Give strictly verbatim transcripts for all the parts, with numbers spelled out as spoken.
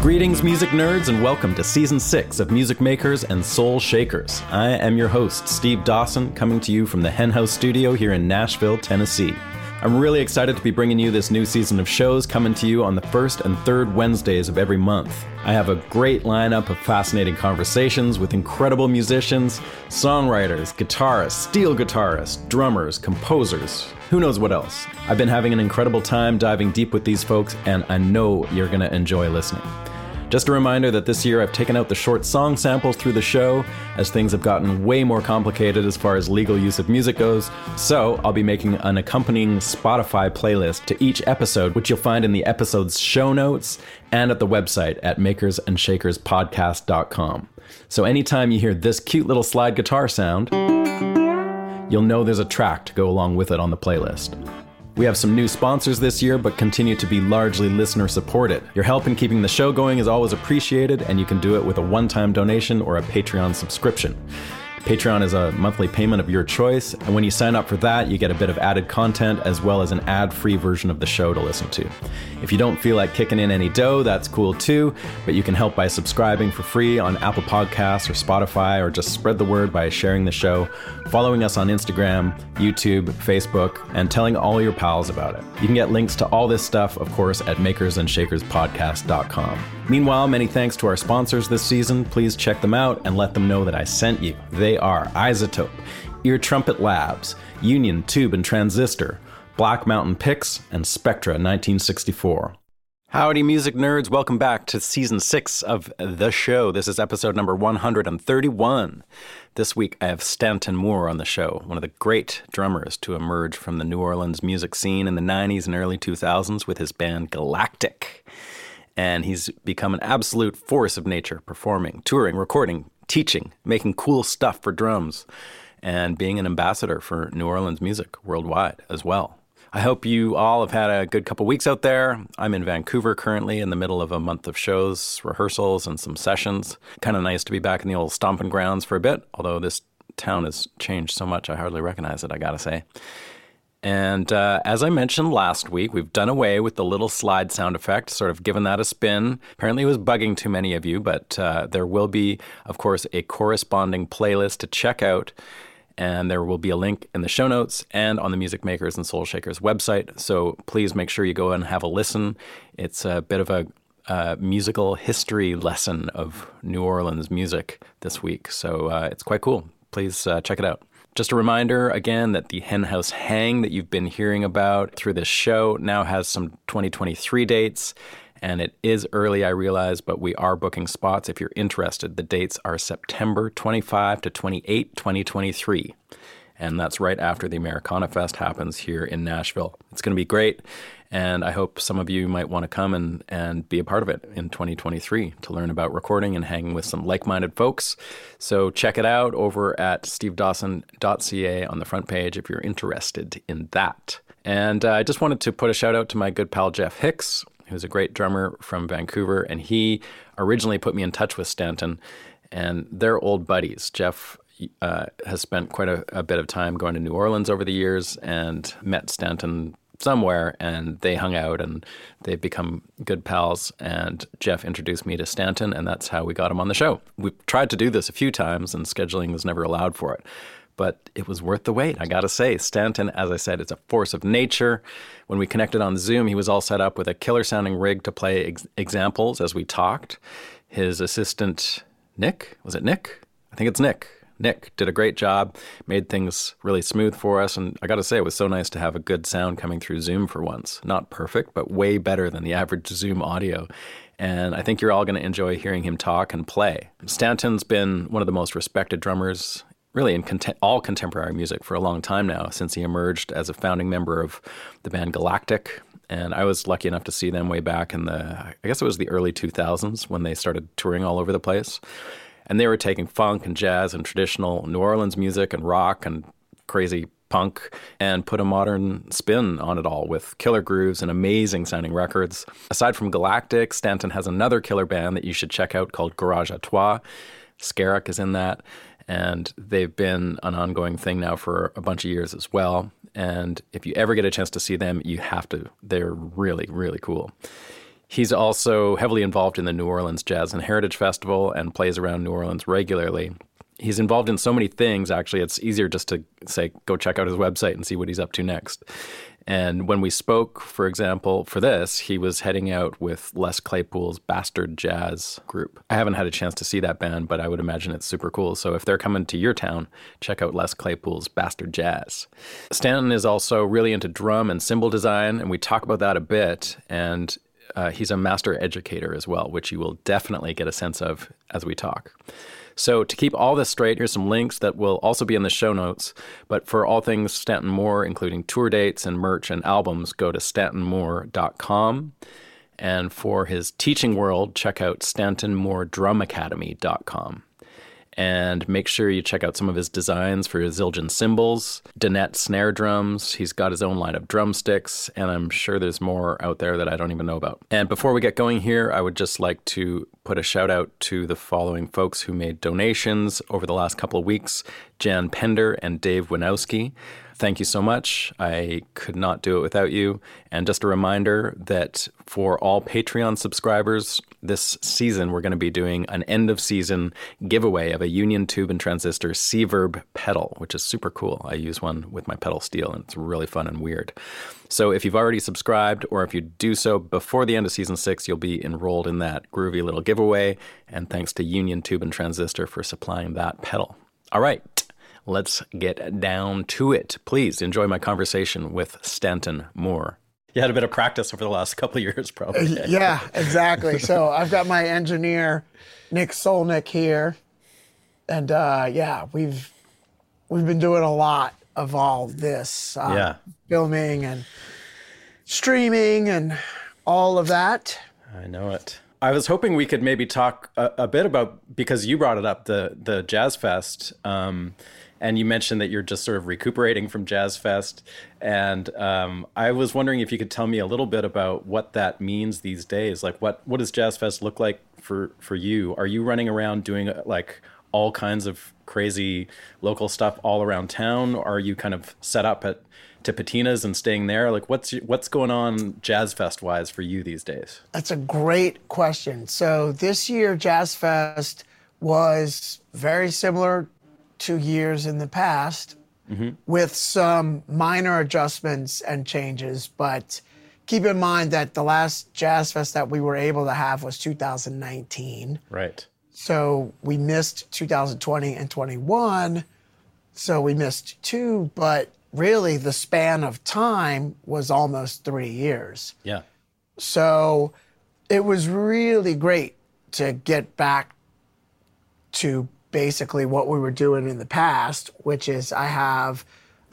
Greetings, music nerds, and welcome to Season six of Music Makers and Soul Shakers. I am your host, Steve Dawson, coming to you from the Hen House Studio here in Nashville, Tennessee. I'm really excited to be bringing you this new season of shows coming to you on the first and third Wednesdays of every month. I have a great lineup of fascinating conversations with incredible musicians, songwriters, guitarists, steel guitarists, drummers, composers, who knows what else. I've been having an incredible time diving deep with these folks, and I know you're going to enjoy listening. Just a reminder that this year I've taken out the short song samples through the show, as things have gotten way more complicated as far as legal use of music goes, so I'll be making an accompanying Spotify playlist to each episode, which you'll find in the episode's show notes and at the website at makers and shakers podcast dot com. So anytime you hear this cute little slide guitar sound, you'll know there's a track to go along with it on the playlist. We have some new sponsors this year, but continue to be largely listener-supported. Your help in keeping the show going is always appreciated, and you can do it with a one-time donation or a Patreon subscription. Patreon is a monthly payment of your choice, and when you sign up for that, you get a bit of added content as well as an ad-free version of the show to listen to. If you don't feel like kicking in any dough, that's cool too, but you can help by subscribing for free on Apple Podcasts or Spotify, or just spread the word by sharing the show, following us on Instagram, YouTube, Facebook, and telling all your pals about it. You can get links to all this stuff, of course, at makers and shakers podcast dot com. Meanwhile, many thanks to our sponsors this season. Please check them out and let them know that I sent you. They are iZotope, Ear Trumpet Labs, Union Tube and Transistor, Black Mountain Picks, and Spectra nineteen sixty-four. Howdy, music nerds. Welcome back to Season six of The Show. This is episode number one hundred thirty-one. This week, I have Stanton Moore on the show, one of the great drummers to emerge from the New Orleans music scene in the nineties and early two thousands with his band Galactic. And he's become an absolute force of nature, performing, touring, recording, teaching, making cool stuff for drums, and being an ambassador for New Orleans music worldwide as well. I hope you all have had a good couple weeks out there. I'm in Vancouver currently, in the middle of a month of shows, rehearsals, and some sessions. Kind of nice to be back in the old stomping grounds for a bit, although this town has changed so much I hardly recognize it, I gotta say. And uh, as I mentioned last week, we've done away with the little slide sound effect, sort of given that a spin. Apparently it was bugging too many of you, but uh, there will be, of course, a corresponding playlist to check out. And there will be a link in the show notes and on the Music Makers and Soul Shakers website. So please make sure you go and have a listen. It's a bit of a uh, musical history lesson of New Orleans music this week. So uh, it's quite cool. Please uh, check it out. Just a reminder, again, that the Hen House Hang that you've been hearing about through this show now has some twenty twenty-three dates, and it is early, I realize, but we are booking spots if you're interested. The dates are September twenty-fifth to twenty-eighth, twenty twenty-three, and that's right after the Americana Fest happens here in Nashville. It's going to be great, and I hope some of you might want to come and, and be a part of it in twenty twenty-three to learn about recording and hanging with some like-minded folks. So check it out over at steve dawson dot c a on the front page if you're interested in that. And uh, I just wanted to put a shout out to my good pal Jeff Hicks, who's a great drummer from Vancouver, and he originally put me in touch with Stanton, and they're old buddies. Jeff uh, has spent quite a, a bit of time going to New Orleans over the years and met Stanton somewhere, and they hung out and they've become good pals, and Jeff introduced me to Stanton, and that's how we got him on the show. We've tried to do this a few times and scheduling was never allowed for it, but it was worth the wait, I gotta say. Stanton, as I said, it's a force of nature. When we connected on Zoom, he was all set up with a killer sounding rig to play ex- examples as we talked. His assistant Nick, was it Nick? I think it's Nick. Nick did a great job, made things really smooth for us, and I gotta say, it was so nice to have a good sound coming through Zoom for once. Not perfect, but way better than the average Zoom audio, and I think you're all going to enjoy hearing him talk and play. Stanton's been one of the most respected drummers really in cont- all contemporary music for a long time now, since he emerged as a founding member of the band Galactic. And I was lucky enough to see them way back in the, I guess it was the early two thousands when they started touring all over the place. And they were taking funk and jazz and traditional New Orleans music and rock and crazy punk and put a modern spin on it all with killer grooves and amazing sounding records. Aside from Galactic, Stanton has another killer band that you should check out called Garage A Trois. Skerik is in that. And they've been an ongoing thing now for a bunch of years as well. And if you ever get a chance to see them, you have to. They're really, really cool. He's also heavily involved in the New Orleans Jazz and Heritage Festival and plays around New Orleans regularly. He's involved in so many things, actually, it's easier just to say, go check out his website and see what he's up to next. And when we spoke, for example, for this, he was heading out with Les Claypool's Bastard Jazz group. I haven't had a chance to see that band, but I would imagine it's super cool. So if they're coming to your town, check out Les Claypool's Bastard Jazz. Stanton is also really into drum and cymbal design, and we talk about that a bit. And uh, he's a master educator as well, which you will definitely get a sense of as we talk. So to keep all this straight, here's some links that will also be in the show notes. But for all things Stanton Moore, including tour dates and merch and albums, go to Stanton Moore dot com. And for his teaching world, check out Stanton Moore Drum Academy dot com. And make sure you check out some of his designs for his Zildjian cymbals, Dinette snare drums. He's got his own line of drumsticks, and I'm sure there's more out there that I don't even know about. And before we get going here, I would just like to put a shout out to the following folks who made donations over the last couple of weeks: Jan Pender and Dave Winowski. Thank you so much. I could not do it without you. And just a reminder that for all Patreon subscribers, this season we're going to be doing an end-of-season giveaway of a Union Tube and Transistor C-Verb pedal, which is super cool. I use one with my pedal steel, and it's really fun and weird. So if you've already subscribed, or if you do so before the end of Season six, you'll be enrolled in that groovy little giveaway. And thanks to Union Tube and Transistor for supplying that pedal. All right. Let's get down to it. Please enjoy my conversation with Stanton Moore. You had a bit of practice over the last couple of years, probably. Yeah, exactly. So I've got my engineer, Nick Solnick, here. And uh, yeah, we've we've been doing a lot of all this. Uh, yeah. Filming and streaming and all of that. I know it. I was hoping we could maybe talk a, a bit about, because you brought it up, the, the Jazz Fest. Um, And you mentioned that you're just sort of recuperating from Jazz Fest. And um, I was wondering if you could tell me a little bit about what that means these days. Like, what, what does Jazz Fest look like for, for you? Are you running around doing, like, all kinds of crazy local stuff all around town? Are you kind of set up at Tipitina's and staying there? Like, what's what's going on Jazz Fest-wise for you these days? That's a great question. So this year, Jazz Fest was very similar two years in the past, mm-hmm. with some minor adjustments and changes. But keep in mind that the last Jazz Fest that we were able to have was two thousand nineteen. Right. So we missed two thousand twenty and twenty-one. So we missed two, but really the span of time was almost three years. Yeah. So it was really great to get back to basically what we were doing in the past, which is I have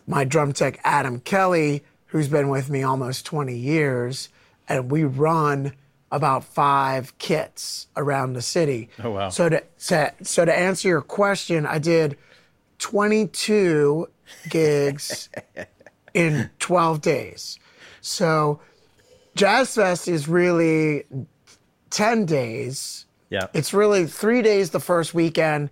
my drum tech, Adam Kelly, who's been with me almost twenty years, and we run about five kits around the city. Oh, wow. So to, so, so to answer your question, I did twenty-two gigs in twelve days. So Jazz Fest is really ten days. Yeah. It's really three days the first weekend,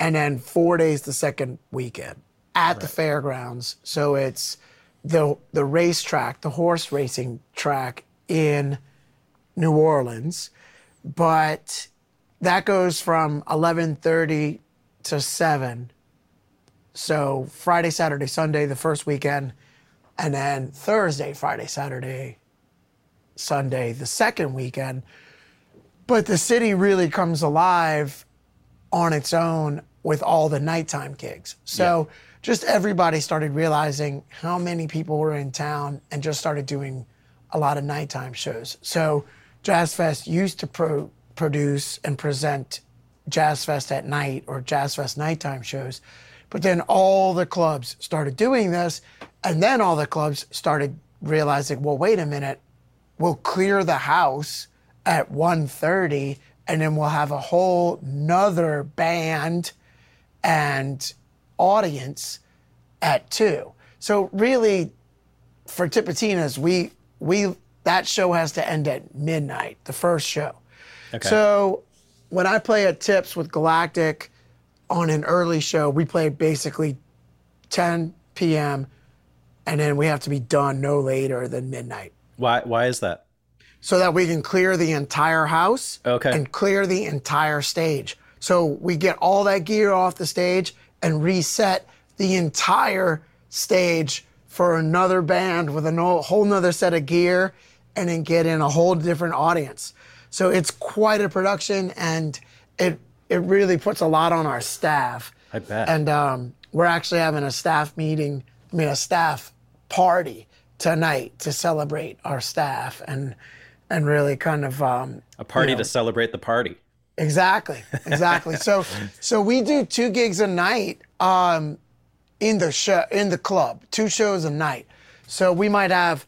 and then four days the second weekend at right. the fairgrounds. So it's the the racetrack, the horse racing track in New Orleans. But that goes from eleven thirty to seven. So Friday, Saturday, Sunday, the first weekend, and then Thursday, Friday, Saturday, Sunday, the second weekend. But the city really comes alive on its own with all the nighttime gigs. So yeah. just everybody started realizing how many people were in town and just started doing a lot of nighttime shows. So Jazz Fest used to pro- produce and present Jazz Fest at night or Jazz Fest nighttime shows. But then all the clubs started doing this, and then all the clubs started realizing, well, wait a minute, we'll clear the house at one thirty, and then we'll have a whole nother band and audience at two. So really, for Tipitina's, we we that show has to end at midnight, the first show. Okay. So when I play at Tips with Galactic on an early show, we play basically ten p.m. and then we have to be done no later than midnight. Why? Why is that? So that we can clear the entire house okay. and clear the entire stage. So we get all that gear off the stage and reset the entire stage for another band with a whole nother set of gear, and then get in a whole different audience. So it's quite a production, and it it really puts a lot on our staff. I bet. And um, we're actually having a staff meeting, I mean a staff party tonight to celebrate our staff and and really kind of um, a party you know, to celebrate the party. Exactly, exactly. so so we do two gigs a night um, in the show, in the club, two shows a night. So we might have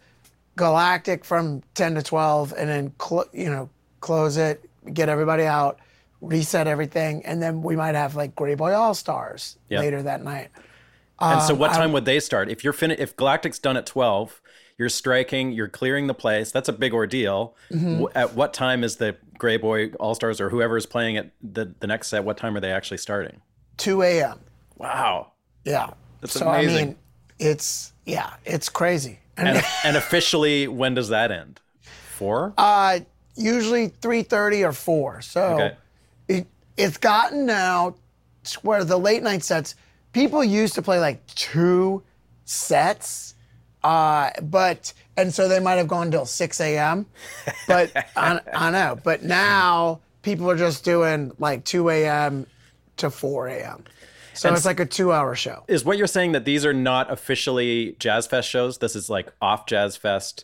Galactic from ten to twelve and then, cl- you know, close it, get everybody out, reset everything. And then we might have like Grey Boy All-Stars yep. later that night. And um, so what time I, would they start? If you're fin- if Galactic's done at twelve, you're striking, you're clearing the place. That's a big ordeal. Mm-hmm. W- at what time is the Grey Boy All-Stars or whoever is playing at the, the next set, what time are they actually starting? two a.m. Wow. Yeah. That's so, amazing. I mean, it's, yeah, it's crazy. And, and officially, when does that end? Four? Uh, usually three thirty or four. So okay. it, it's gotten now to where the late night sets, people used to play like two sets. Uh, but, and so they might have gone till six a.m. But I, I know. But now people are just doing like two a.m. to four a.m. So and it's like a two-hour show. Is what you're saying that these are not officially Jazz Fest shows? This is like off Jazz Fest.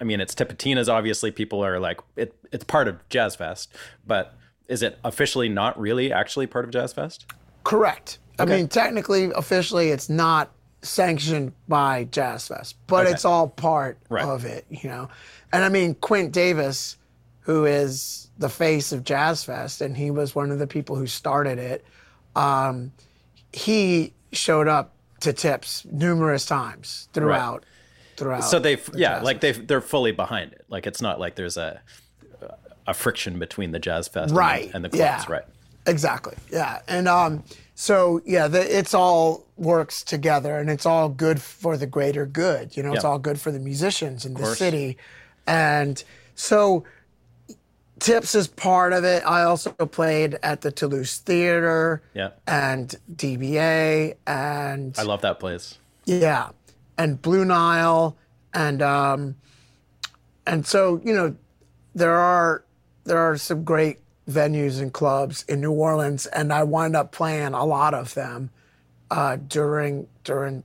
I mean, it's Tipitina's. Obviously, people are like, it, it's part of Jazz Fest. But is it officially not really actually part of Jazz Fest? Correct. Okay. I mean, technically, officially, it's not sanctioned by Jazz Fest. But okay. it's all part right. of it, you know? And I mean, Quint Davis, who is the face of Jazz Fest, and he was one of the people who started it, um... he showed up to Tips numerous times throughout. Right. Throughout. So they've, the yeah, like they've, they're fully behind it. Like it's not like there's a a friction between the Jazz Fest right. and, and the clubs, yeah. right? Exactly. Yeah, and um, so yeah, the, it's all works together, and it's all good for the greater good. You know, yeah. it's all good for the musicians in the city, and so Tips is part of it. I also played at the Toulouse Theater yeah. and D B A and... I love that place. Yeah. And Blue Nile. And um, and so, you know, there are there are some great venues and clubs in New Orleans, and I wind up playing a lot of them uh, during during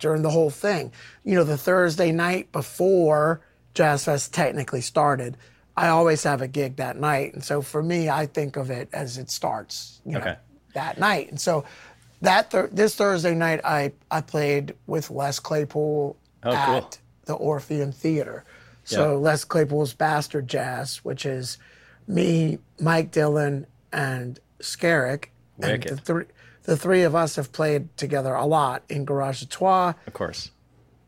during the whole thing. You know, the Thursday night before Jazz Fest technically started, I always have a gig that night. And so for me, I think of it as it starts you know, okay. that night. And so that th- this Thursday night, I, I played with Les Claypool oh, at cool. the Orpheum Theater. So yeah. Les Claypool's Bastard Jazz, which is me, Mike Dillon, and Skerik. And the, th- the three of us have played together a lot in Garage A Trois. Of course.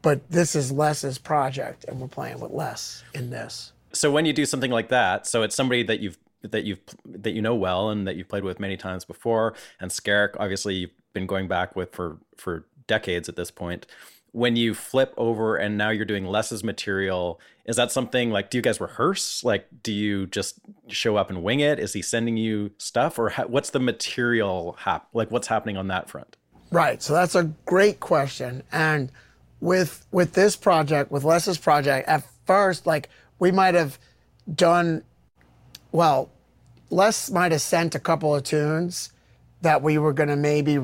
But this is Les's project, and we're playing with Les in this. So when you do something like that, so it's somebody that you've that you've that you know well and that you've played with many times before, and Skerik, obviously, you've been going back with for for decades at this point. When you flip over and now you're doing Les's material, is that something like? Do you guys rehearse? Like, do you just show up and wing it? Is he sending you stuff, or ha- what's the material hap- like? What's happening on that front? Right. So that's a great question. And with with this project, with Les's project, at first, like. We might have done, well, Les might have sent a couple of tunes that we were gonna maybe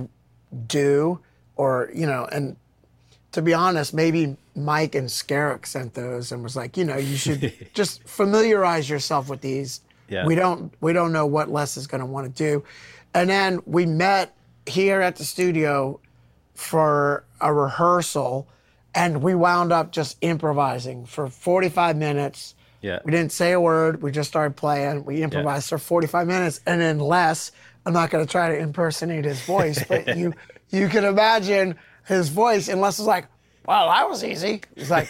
do or, you know, and to be honest, maybe Mike and Skerik sent those and was like, you know, you should just familiarize yourself with these. Yeah. We don't we don't know what Les is going to want to do. And then we met here at the studio for a rehearsal, and we wound up just improvising for forty-five minutes. Yeah. We didn't say a word. We just started playing. We improvised yeah. for forty-five minutes. And then Les, I'm not going to try to impersonate his voice, but you you can imagine his voice. And Les was like, wow, that was easy. He's like,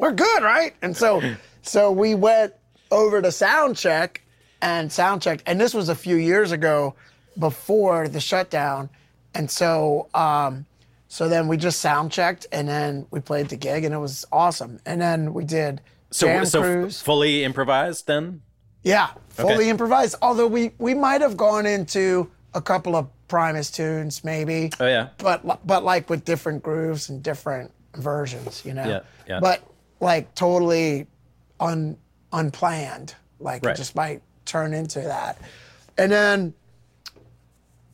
we're good, right? And so so we went over to sound check and sound checked. And this was a few years ago before the shutdown. And so um, so then we just sound checked, and then we played the gig, and it was awesome. And then we did so, jam so cruise. F- fully improvised then? Yeah, fully okay. improvised. Although we, we might have gone into a couple of Primus tunes maybe. Oh, yeah. But, but like with different grooves and different versions, you know? Yeah, yeah. But like totally un, unplanned. Like right. It just might turn into that. And then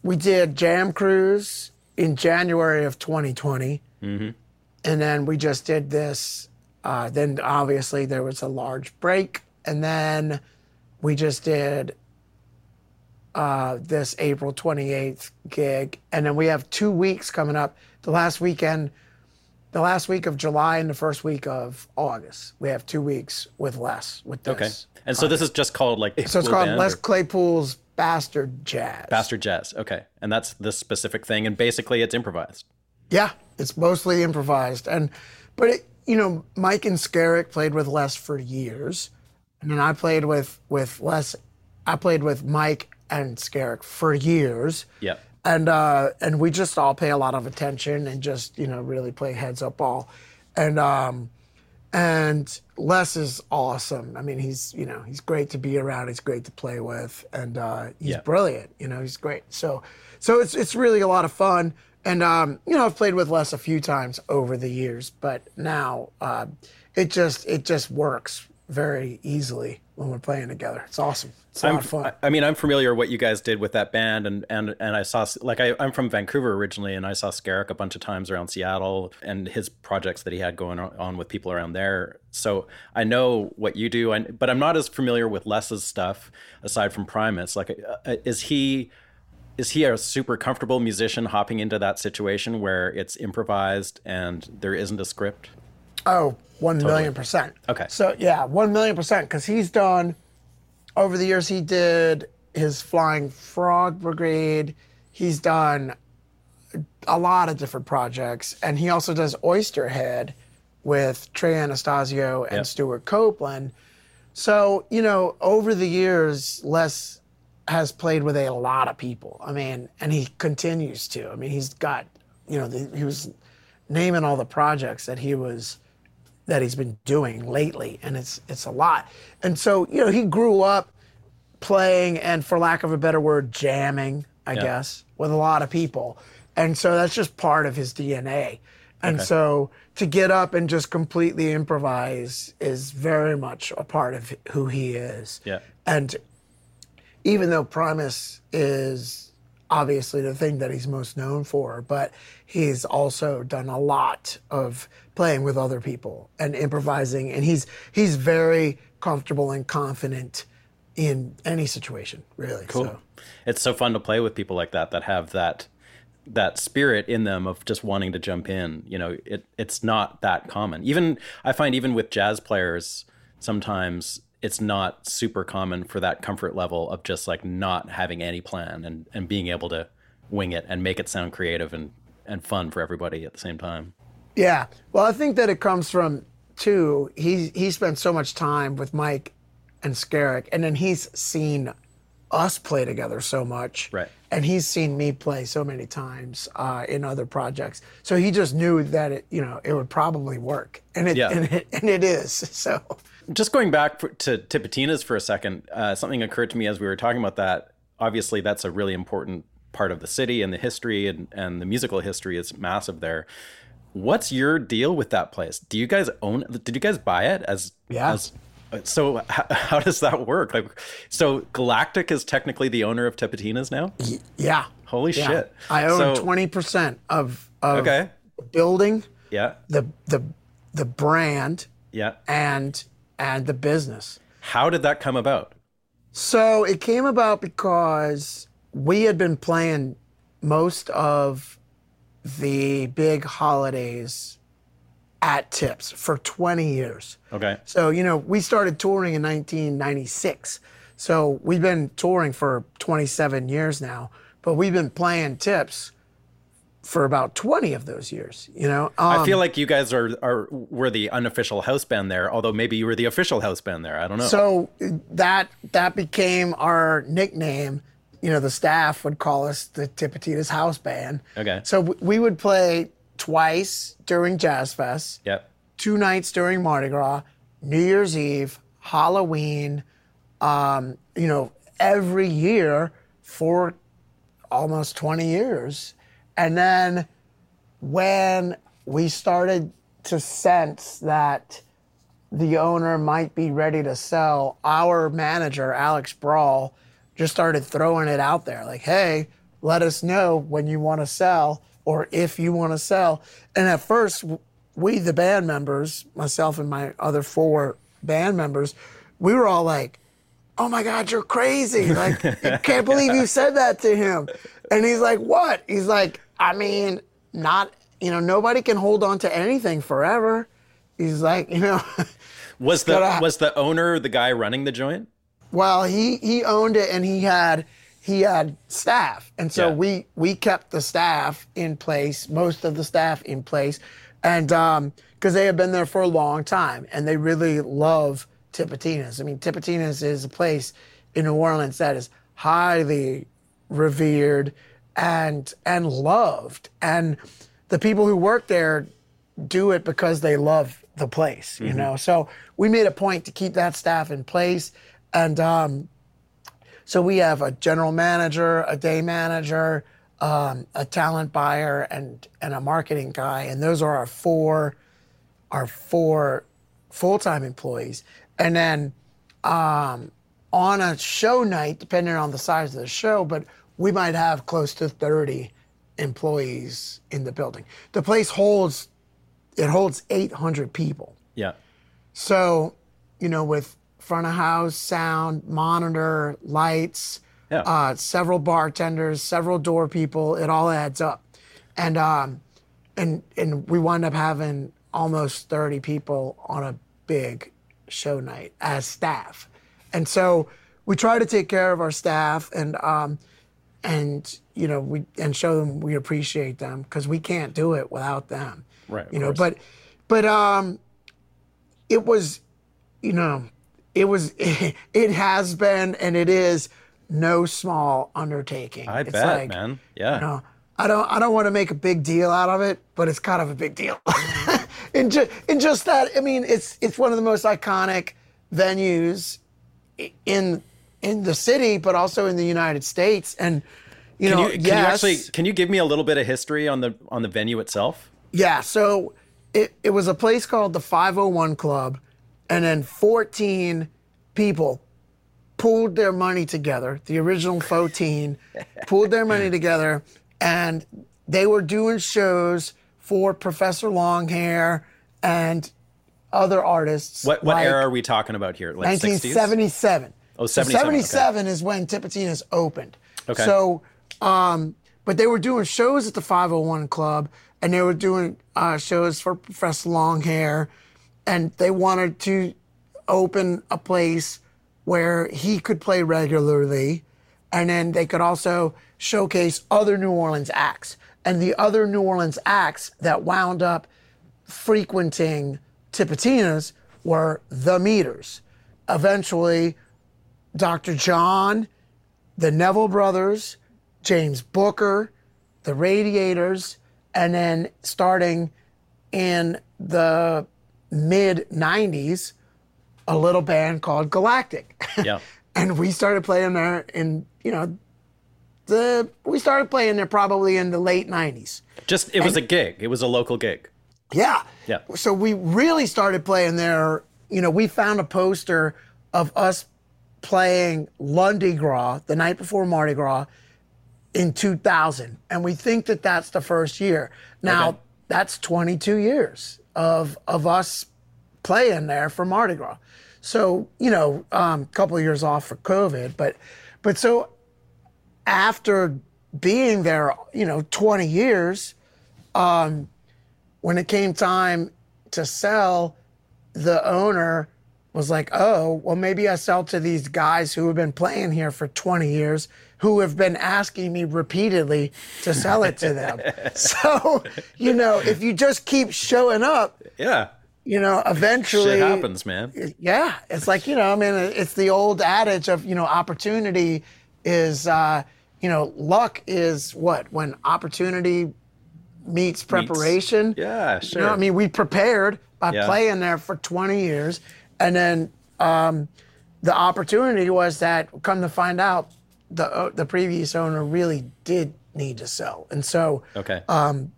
we did Jam Cruise in January of twenty twenty. Mm-hmm. And then we just did this. Uh, then obviously there was a large break. And then we just did uh, this April twenty-eighth gig. And then we have two weeks coming up. The last weekend, the last week of July and the first week of August. We have two weeks with Les with this. Okay. And so this is just called like... So it's called Les Claypool's Bastard Jazz. Bastard Jazz. Okay. And that's this specific thing. And basically it's improvised. Yeah. It's mostly improvised. And, but it, you know, Mike and Skerik played with Les for years. And then I played with, with Les, I played with Mike and Skerik for years. Yeah. And uh, and we just all pay a lot of attention and just, you know, really play heads up ball. And um, and Les is awesome. I mean, he's, you know, he's great to be around. He's great to play with. And uh, he's yeah. brilliant. You know, he's great. So so it's it's really a lot of fun. And, um, you know, I've played with Les a few times over the years, but now uh, it just it just works very easily when we're playing together. It's awesome. It's a lot I'm, of fun. I mean, I'm familiar what you guys did with that band, and and and I saw like I, I'm from Vancouver originally, and I saw Skerik a bunch of times around Seattle and his projects that he had going on with people around there. So I know what you do, and but I'm not as familiar with Les's stuff aside from Primus. Like, is he is he a super comfortable musician hopping into that situation where it's improvised and there isn't a script? Oh. One totally. million percent. Okay. So yeah, one million percent, because he's done, over the years he did his Flying Frog Brigade. He's done a lot of different projects. And he also does Oysterhead with Trey Anastasio and yep. Stuart Copeland. So, you know, over the years, Les has played with a lot of people. I mean, and he continues to. I mean, he's got, you know, the, he was naming all the projects that he was... that he's been doing lately, and it's it's a lot. And so, you know, he grew up playing and, for lack of a better word, jamming, I yeah. guess, with a lot of people. And so that's just part of his D N A. And okay. so to get up and just completely improvise is very much a part of who he is. Yeah. And even though Primus is obviously the thing that he's most known for, but he's also done a lot of playing with other people and improvising, and he's he's very comfortable and confident in any situation, really. Cool. So. It's so fun to play with people like that that have that that spirit in them of just wanting to jump in. You know, it it's not that common. Even I find even with jazz players, sometimes it's not super common for that comfort level of just like not having any plan and, and being able to wing it and make it sound creative and, and fun for everybody at the same time. Yeah. Well, I think that it comes from, too, he he spent so much time with Mike and Skerik, and then he's seen us play together so much. Right. And he's seen me play so many times uh, in other projects. So he just knew that, it, you know, it would probably work. And it, yeah. and, it and it is. So just going back to Tipitina's for a second, uh, something occurred to me as we were talking about that. Obviously, that's a really important part of the city, and the history and, and the musical history is massive there. What's your deal with that place? Do you guys own it? Did you guys buy it? As yeah. As, so how, how does that work? Like, so Galactic is technically the owner of Tipitina's now? Y- yeah. Holy yeah. shit! I own twenty percent of of okay. the building. Yeah. The the the brand yeah. and and the business. How did that come about? So it came about because we had been playing most of the big holidays at Tips for twenty years. Okay. So, you know, we started touring in nineteen ninety-six. So we've been touring for twenty-seven years now, but we've been playing Tips for about twenty of those years, you know? Um, I feel like you guys are, are were the unofficial house band there, although maybe you were the official house band there. I don't know. So that that became our nickname. You know, the staff would call us the Tipitina's house band. Okay. So w- we would play twice during Jazz Fest, yep. two nights during Mardi Gras, New Year's Eve, Halloween, um, you know, every year for almost twenty years. And then when we started to sense that the owner might be ready to sell, our manager, Alex Brawl, just started throwing it out there. Like, hey, let us know when you want to sell or if you want to sell. And at first, we, the band members, myself and my other four band members, we were all like, oh my God, you're crazy. Like, I can't believe you said that to him. And he's like, what? He's like, I mean, not, you know, nobody can hold on to anything forever. He's like, you know. Was the gotta, was the owner the guy running the joint? Well, he, he owned it and he had he had staff. And so yeah. we we kept the staff in place, most of the staff in place. And um, because they have been there for a long time and they really love Tipitina's. I mean, Tipitina's is a place in New Orleans that is highly revered and and loved, and the people who work there do it because they love the place, you mm-hmm. know. So we made a point to keep that staff in place, and um, so we have a general manager, a day manager, um, a talent buyer, and and a marketing guy, and those are our four our four full-time employees, and then um, on a show night, depending on the size of the show, but we might have close to thirty employees in the building. The place holds, it holds eight hundred people. Yeah. So, you know, with front of house, sound, monitor, lights, yeah. uh, several bartenders, several door people, it all adds up. And um, and and we wound up having almost thirty people on a big show night as staff. And so we try to take care of our staff and, um, and you know, we and show them we appreciate them because we can't do it without them, right? You know, course. but but um, it was, you know, it was it, it has been and it is no small undertaking. I it's bet, like, man. Yeah. You know, I don't I don't want to make a big deal out of it, but it's kind of a big deal. in just in just that, I mean, it's it's one of the most iconic venues in. in the city, but also in the United States. And, you can know, you, can yes. You actually, can you give me a little bit of history on the on the venue itself? Yeah, so it, it was a place called the five oh one Club, and then fourteen people pooled their money together, the original fourteen, pooled their money together, and they were doing shows for Professor Longhair and other artists. What, what like era are we talking about here? Like nineteen seventy-seven. sixties? Oh, seventy-seven, so seventy-seven okay. is when Tipitina's opened. Okay. So, um, but they were doing shows at the five oh one Club, and they were doing uh, shows for Professor Longhair, and they wanted to open a place where he could play regularly, and then they could also showcase other New Orleans acts. And the other New Orleans acts that wound up frequenting Tipitina's were The Meters. Eventually, Doctor John, the Neville brothers, James Booker, the Radiators, and then starting in the mid nineties, a little band called Galactic. Yeah. And we started playing there in, you know, the we started playing there probably in the late nineties. Just, it and, was a gig. It was a local gig. Yeah. Yeah. So we really started playing there. You know, we found a poster of us playing Lundi Gras, the night before Mardi Gras, in two thousand. And we think that that's the first year. Now, okay. That's twenty-two years of of us playing there for Mardi Gras. So, you know, a um, couple of years off for COVID, but but so after being there, you know, twenty years, um, when it came time to sell, the owner was like, oh, well, maybe I sell to these guys who have been playing here for twenty years, who have been asking me repeatedly to sell it to them. So, you know, if you just keep showing up, yeah, you know, eventually... Shit happens, man. Yeah. It's like, you know, I mean, it's the old adage of, you know, opportunity is, uh, you know, luck is what? When opportunity meets preparation. Meets. Yeah, sure. You know what I mean? We prepared by yeah. playing there for twenty years. And then um, the opportunity was that, come to find out, the uh, the previous owner really did need to sell. And so, okay. um,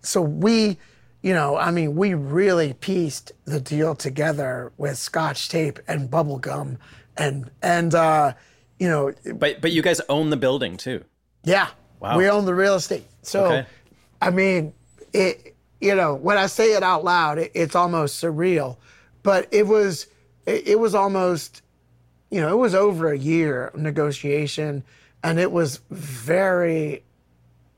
so we, you know, I mean, we really pieced the deal together with Scotch tape and bubble gum and, and uh, you know. But but you guys own the building too. Yeah. Wow. We own the real estate. So, okay. I mean, it. You know, when I say it out loud, it, it's almost surreal. But it was, it was almost, you know, it was over a year of negotiation, and it was very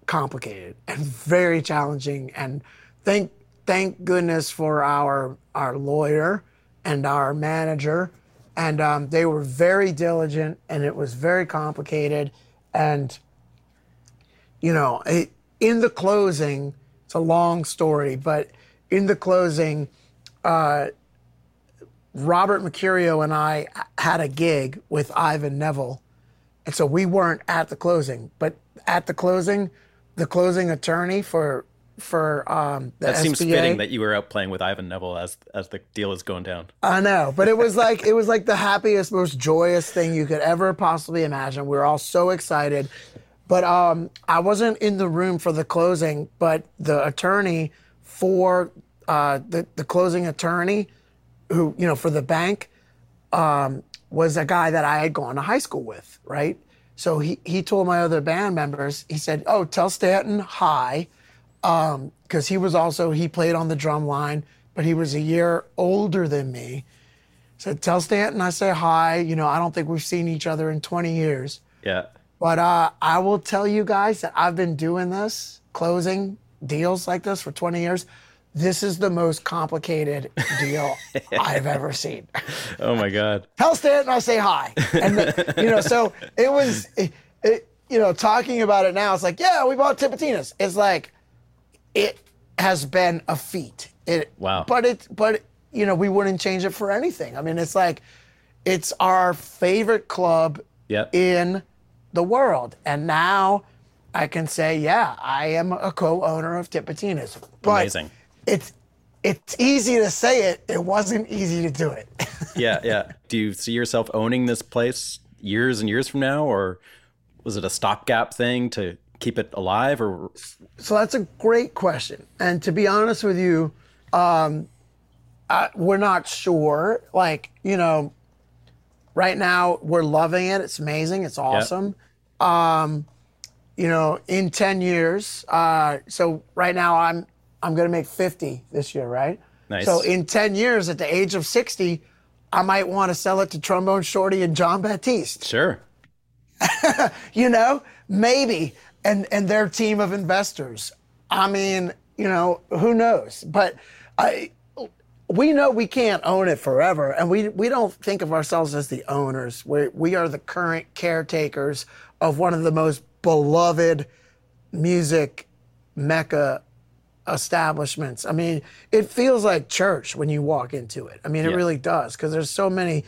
complicated and very challenging. And thank thank goodness for our our lawyer and our manager, and um, they were very diligent, and it was very complicated. And you know, it, in the closing, it's a long story, but in the closing. Uh, Robert Mercurio and I had a gig with Ivan Neville, and so we weren't at the closing. But at the closing, the closing attorney for for um, the that S B A, seems fitting that you were out playing with Ivan Neville as as the deal is going down. I know, but it was like it was like the happiest, most joyous thing you could ever possibly imagine. We were all so excited, but um, I wasn't in the room for the closing. But the attorney for uh, the the closing attorney. Who, you know, for the bank, um, was a guy that I had gone to high school with, right? So he, he told my other band members, he said, oh, tell Stanton hi, because um, he was also, he played on the drum line, but he was a year older than me. So tell Stanton I say hi, you know, I don't think we've seen each other in twenty years. Yeah. But uh, I will tell you guys that I've been doing this, closing deals like this for twenty years. This is the most complicated deal I've ever seen. Oh my God. Tell Stanton I say hi. And the, you know, so it was, it, it, you know, talking about it now, it's like, yeah, we bought Tipitina's. It's like, it has been a feat. It, wow. But it, but you know, we wouldn't change it for anything. I mean, it's like, it's our favorite club yep. in the world. And now I can say, yeah, I am a co-owner of Tipitina's. But amazing. It's it's easy to say it. It wasn't easy to do it. yeah, yeah. Do you see yourself owning this place years and years from now, or was it a stopgap thing to keep it alive? Or so that's a great question. And to be honest with you, um, I, we're not sure. Like you know, right now we're loving it. It's amazing. It's awesome. Yep. Um, you know, in ten years. Uh, so right now I'm. I'm going to make fifty this year, right? Nice. So in ten years, at the age of sixty, I might want to sell it to Trombone Shorty and John Baptiste. Sure. You know, maybe. And and their team of investors. I mean, you know, who knows? But I, we know we can't own it forever. And we, we don't think of ourselves as the owners. We, we are the current caretakers of one of the most beloved music mecca establishments. I mean, it feels like church when you walk into it. I mean, it yeah. really does, because there's so many,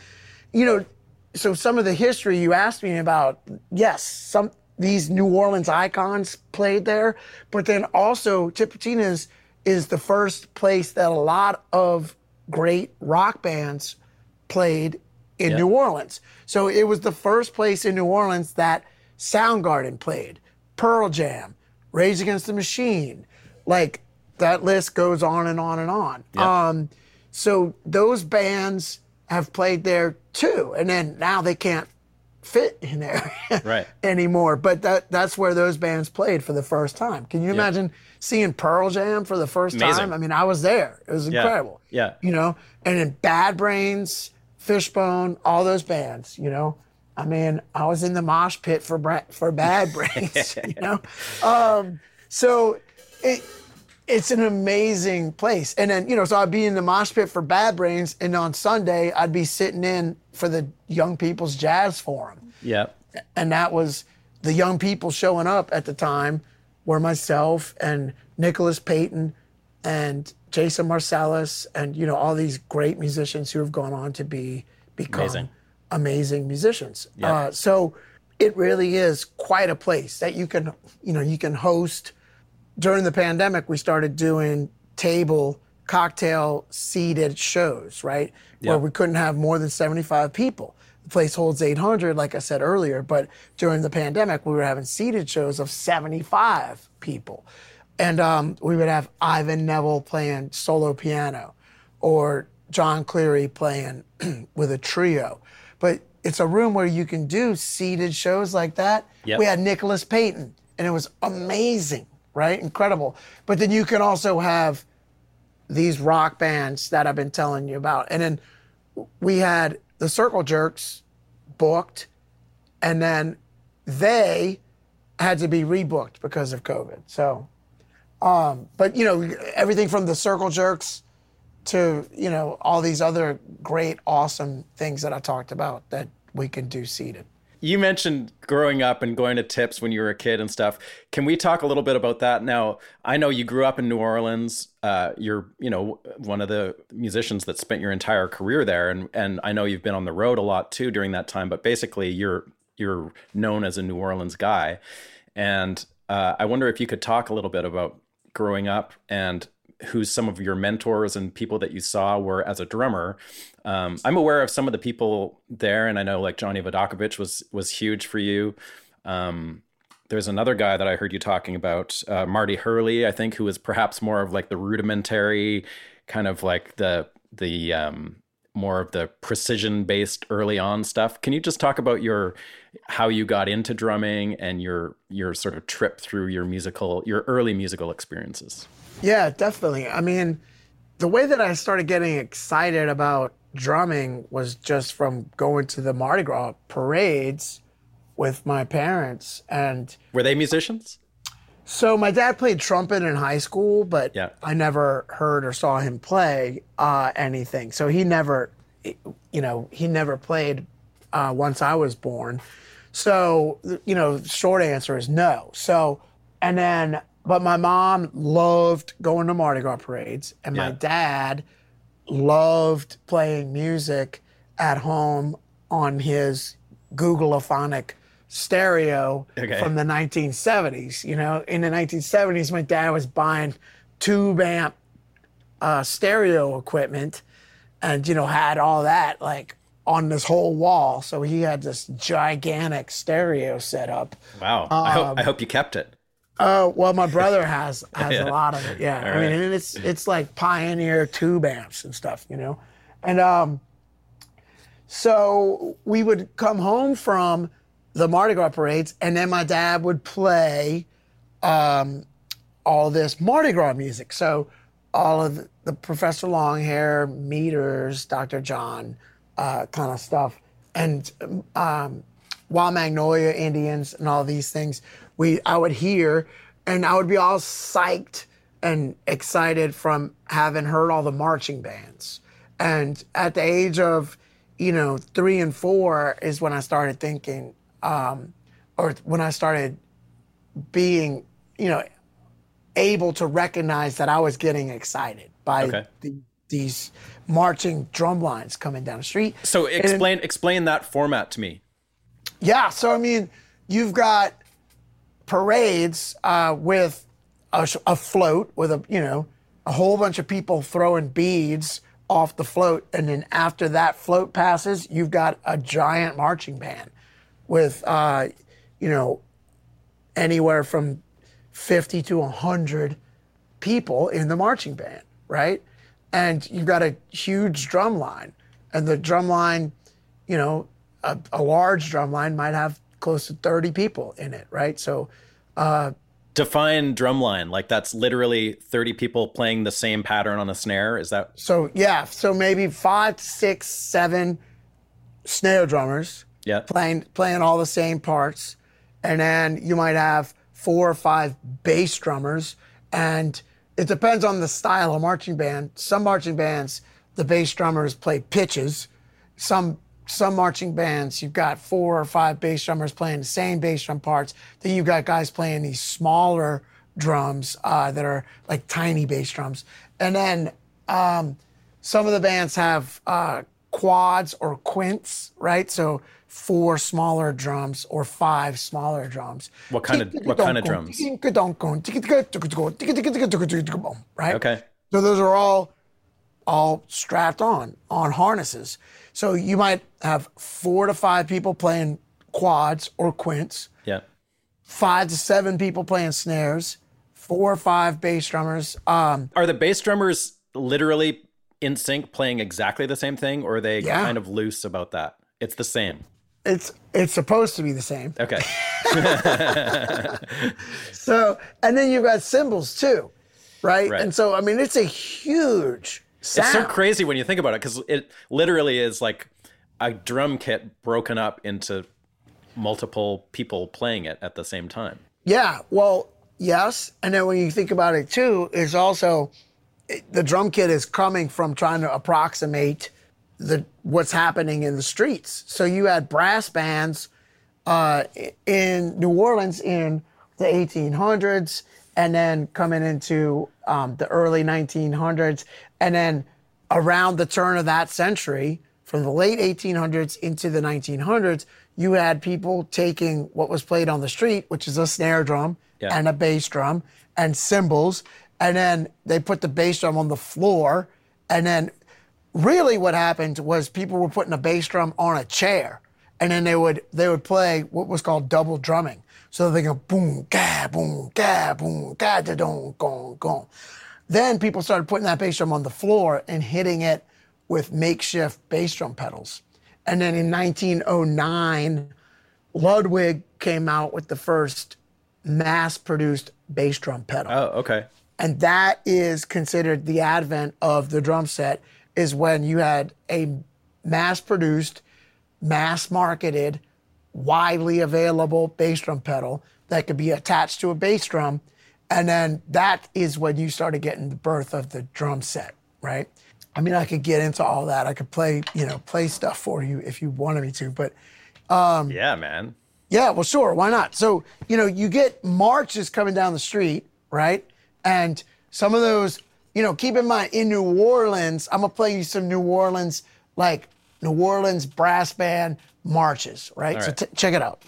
you know, so some of the history you asked me about, yes, some these New Orleans icons played there, but then also Tipitina's is the first place that a lot of great rock bands played in yeah. New Orleans. So it was the first place in New Orleans that Soundgarden played, Pearl Jam, Rage Against the Machine, like, that list goes on and on and on. Yep. Um, so those bands have played there too. And then now they can't fit in there right. anymore. But that that's where those bands played for the first time. Can you yeah. imagine seeing Pearl Jam for the first Amazing. time? I mean, I was there. It was yeah. incredible. Yeah. You know, and in Bad Brains, Fishbone, all those bands, you know. I mean, I was in the mosh pit for bra- for Bad Brains, you know. Um, so it it's an amazing place. And then, you know, so I'd be in the mosh pit for Bad Brains, and on Sunday I'd be sitting in for the Young People's Jazz Forum. Yeah. And that was the young people showing up at the time were myself and Nicholas Payton and Jason Marsalis and, you know, all these great musicians who have gone on to be become amazing. amazing musicians. Yeah. Uh, so it really is quite a place that you can, you know, you can host. During the pandemic, we started doing table cocktail seated shows, right? Yeah. Where we couldn't have more than seventy-five people. The place holds eight hundred, like I said earlier, but during the pandemic, we were having seated shows of seventy-five people. And um, we would have Ivan Neville playing solo piano or John Cleary playing with a trio. But it's a room where you can do seated shows like that. Yep. We had Nicholas Payton, and it was amazing, right? Incredible. But then you can also have these rock bands that I've been telling you about. And then we had the Circle Jerks booked, and then they had to be rebooked because of COVID. So, um, but you know, everything from the Circle Jerks to, you know, all these other great, awesome things that I talked about that we can do seated. You mentioned growing up and going to tips when you were a kid and stuff. Can we talk a little bit about that? Now, I know you grew up in New Orleans. Uh, you're, you know, one of the musicians that spent your entire career there. And, and I know you've been on the road a lot too during that time, but basically you're, you're known as a New Orleans guy. And uh, I wonder if you could talk a little bit about growing up and who some of your mentors and people that you saw were as a drummer. Um, I'm aware of some of the people there, and I know like Johnny Vodakovich was was huge for you. Um, there's another guy that I heard you talking about, uh, Marty Hurley, I think, who was perhaps more of like the rudimentary, kind of like the the um, more of the precision-based early on stuff. Can you just talk about your how you got into drumming and your your sort of trip through your musical, your early musical experiences? Yeah, definitely. I mean, the way that I started getting excited about drumming was just from going to the Mardi Gras parades with my parents. And were they musicians? So my dad played trumpet in high school, but yeah. I never heard or saw him play uh, anything. So he never, you know, he never played uh, once I was born. So, you know, short answer is no. So, and then... But my mom loved going to Mardi Gras parades, and yeah. my dad loved playing music at home on his Google-ophonic stereo okay. from the nineteen seventies. You know, in the nineteen seventies, my dad was buying tube-amp uh, stereo equipment and, you know, had all that, like, on this whole wall. So he had this gigantic stereo set up. Wow. Um, I, hope, I hope you kept it. Oh, uh, well, my brother has has yeah. a lot of it, yeah. All I mean, right. and it's it's like Pioneer tube amps and stuff, you know? And um, so we would come home from the Mardi Gras parades, and then my dad would play um, all this Mardi Gras music. So all of the, the Professor Longhair, Meters, Doctor John uh, kind of stuff, and um, Wild Magnolia Indians and all these things. We, I would hear, and I would be all psyched and excited from having heard all the marching bands. And at the age of, you know, three and four is when I started thinking, um, or when I started being, you know, able to recognize that I was getting excited by okay. the, these marching drum lines coming down the street. So explain and, explain that format to me. Yeah, so I mean, you've got parades uh, with a, a float with a, you know, a whole bunch of people throwing beads off the float. And then after that float passes, you've got a giant marching band with, uh, you know, anywhere from fifty to one hundred people in the marching band, right? And you've got a huge drum line. And the drum line, you know, a, a large drum line might have close to thirty people in it, right? So uh, define drumline, like that's literally thirty people playing the same pattern on a snare. Is that so? Yeah. So maybe five, six, seven snare drummers yeah. playing playing all the same parts, and then you might have four or five bass drummers. And it depends on the style of marching band. Some marching bands, the bass drummers play pitches. Some some marching bands, you've got four or five bass drummers playing the same bass drum parts. Then you've got guys playing these smaller drums uh, that are like tiny bass drums. And then um, some of the bands have uh, quads or quints, right? So four smaller drums or five smaller drums. What kind of what kind of drums? Right? Okay. So those are all all strapped on, on harnesses. So you might have four to five people playing quads or quints. Yeah. Five to seven people playing snares. Four or five bass drummers. Um, are the bass drummers literally in sync playing exactly the same thing, or are they yeah. kind of loose about that? It's the same. It's it's supposed to be the same. Okay. So, and then you've got cymbals too, right? right? And so, I mean, it's a huge sound. It's so crazy when you think about it, because it literally is like a drum kit broken up into multiple people playing it at the same time. Yeah, well, yes. And then when you think about it too, it's also... the drum kit is coming from trying to approximate the what's happening in the streets. So you had brass bands uh, in New Orleans in the eighteen hundreds, and then coming into um, the early nineteen hundreds, and then around the turn of that century, from the late eighteen hundreds into the nineteen hundreds, you had people taking what was played on the street, which is a snare drum yeah. and a bass drum and cymbals, and then they put the bass drum on the floor. And then really what happened was people were putting a bass drum on a chair. And then they would they would play what was called double drumming. So they go boom, ga, boom, ga, boom, ga, da, don, gong, gong. Then people started putting that bass drum on the floor and hitting it with makeshift bass drum pedals. And then in nineteen oh nine, Ludwig came out with the first mass-produced bass drum pedal. Oh, okay. And that is considered the advent of the drum set, is when you had a mass-produced, mass-marketed, widely available bass drum pedal that could be attached to a bass drum. And then that is when you started getting the birth of the drum set, right? I mean, I could get into all that. I could play, you know, play stuff for you if you wanted me to, but... Um, yeah, man. Yeah, well, sure, why not? So, you know, you get marches coming down the street, right? And some of those, you know, keep in mind, in New Orleans, I'm going to play you some New Orleans, like New Orleans brass band marches, right? All right. So t- check it out.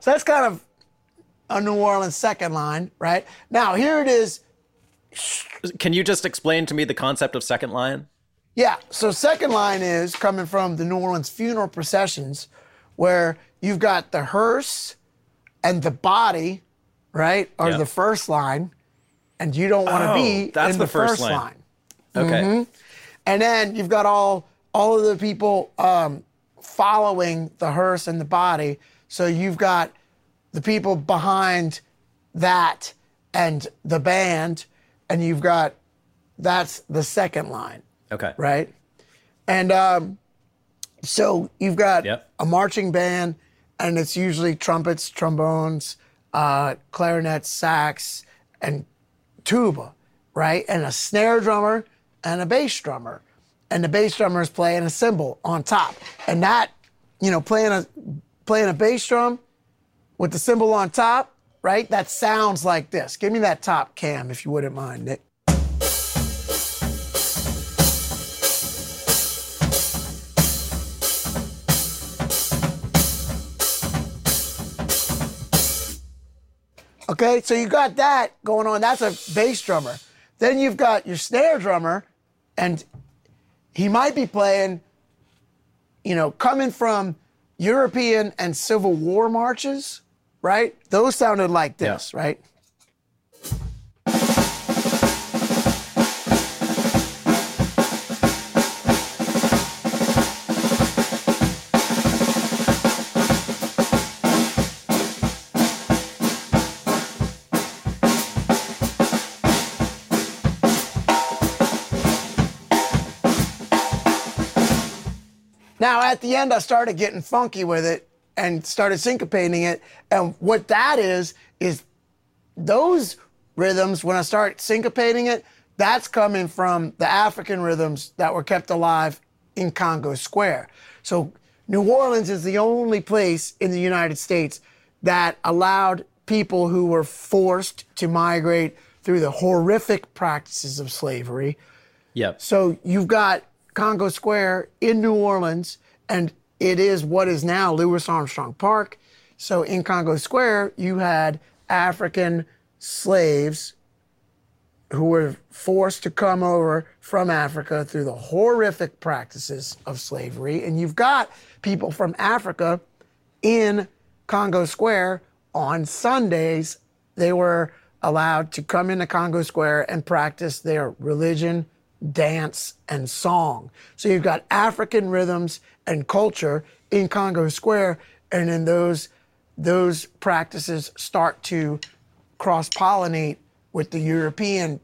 So that's kind of a New Orleans second line, right? Now, here it is. Can you just explain to me the concept of second line? Yeah. So second line is coming from the New Orleans funeral processions, where you've got the hearse and the body, right, are yep. the first line, and you don't want to oh, be that's in the, the first, first line. line. Okay. Mm-hmm. And then you've got all, all of the people um, following the hearse and the body. So you've got the people behind that and the band, and you've got, that's the second line. Okay. Right? And um, so you've got yep. a marching band, and it's usually trumpets, trombones, uh, clarinets, sax, and tuba, right? And a snare drummer and a bass drummer. And the bass drummer is playing a cymbal on top. And that, you know, playing a... playing a bass drum with the cymbal on top, right? That sounds like this. Give me that top cam, if you wouldn't mind, Nick. Okay, so you got that going on. That's a bass drummer. Then you've got your snare drummer, and he might be playing, you know, coming from European and Civil War marches, right? Those sounded like this, yeah. right? Now, at the end, I started getting funky with it and started syncopating it. And what that is, is those rhythms, when I start syncopating it, that's coming from the African rhythms that were kept alive in Congo Square. So New Orleans is the only place in the United States that allowed people who were forced to migrate through the horrific practices of slavery. Yep. So you've got Congo Square in New Orleans, and it is what is now Louis Armstrong Park. So in Congo Square, you had African slaves who were forced to come over from Africa through the horrific practices of slavery. And you've got people from Africa in Congo Square on Sundays. They were allowed to come into Congo Square and practice their religion, dance, and song. So you've got African rhythms and culture in Congo Square, and then those those practices start to cross-pollinate with the European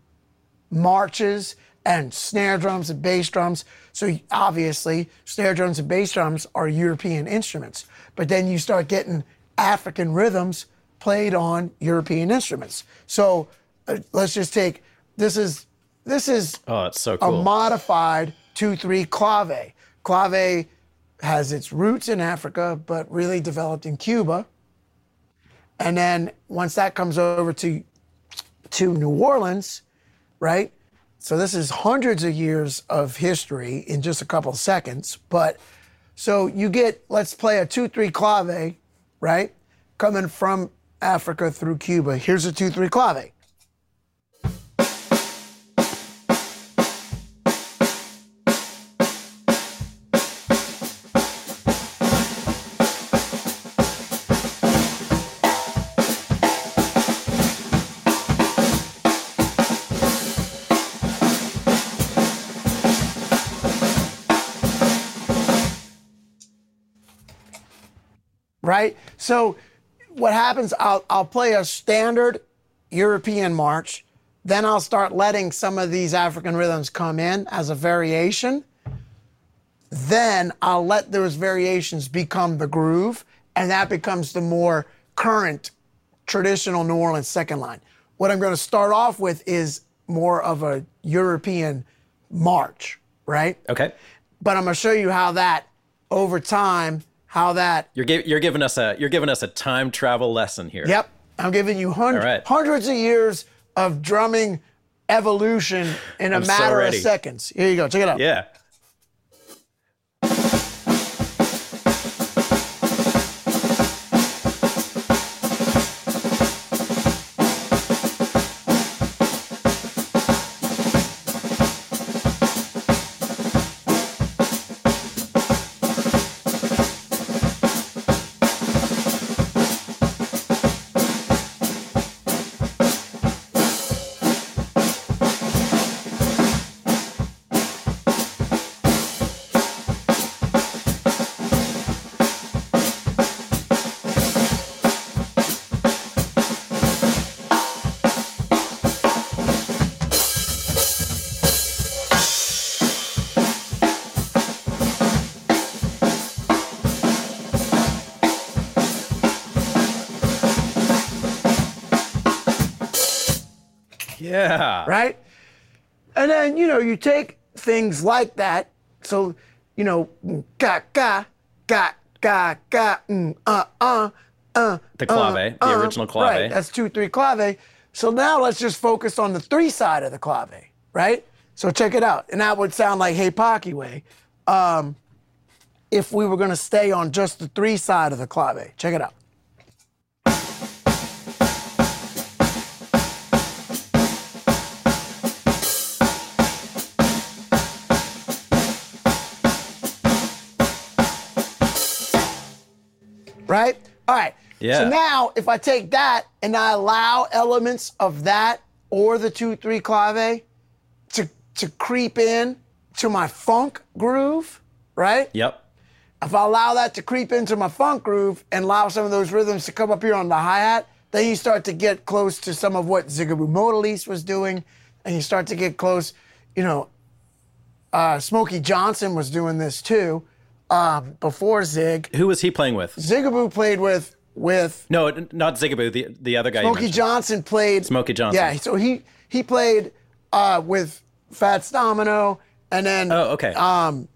marches and snare drums and bass drums. So obviously, snare drums and bass drums are European instruments, but then you start getting African rhythms played on European instruments. So uh, let's just take, this is This is oh, it's so cool. a modified two three clave. Clave has its roots in Africa, but really developed in Cuba. And then once that comes over to, to New Orleans, right? So this is hundreds of years of history in just a couple of seconds. But so you get, let's play a two three clave, right? Coming from Africa through Cuba. Here's a two three clave. Right? So what happens, I'll, I'll play a standard European march, then I'll start letting some of these African rhythms come in as a variation. Then I'll let those variations become the groove, and that becomes the more current traditional New Orleans second line. What I'm going to start off with is more of a European march, right? Okay. But I'm going to show you how that, over time, How that you're, give, you're giving us a you're giving us a time travel lesson here. Yep, I'm giving you hundred, right. hundreds of years of drumming evolution in a matter so of seconds. Here you go. Check it out. Yeah. Yeah. Right? And then, you know, you take things like that. So, you know, ka, ka, ka, ka, ka, mm, uh, uh, uh. The clave, uh, the original clave. Right, that's two, three clave. So now let's just focus on the three side of the clave, right? So check it out. And that would sound like Hey Pakiwe um, if we were going to stay on just the three side of the clave. Check it out. right? All right. Yeah. So now if I take that and I allow elements of that or the two three clave to to creep in to my funk groove, right? Yep. If I allow that to creep into my funk groove and allow some of those rhythms to come up here on the hi-hat, then you start to get close to some of what Zigaboo Modeliste was doing, and you start to get close, you know, uh, Smokey Johnson was doing this too, um, before Zig. Who was he playing with? Zigaboo played with... with no, not Zigaboo, the the other guy Smokey Johnson played... Smokey Johnson. Yeah, so he, he played uh, with Fats Domino, and then... Oh, okay. Um,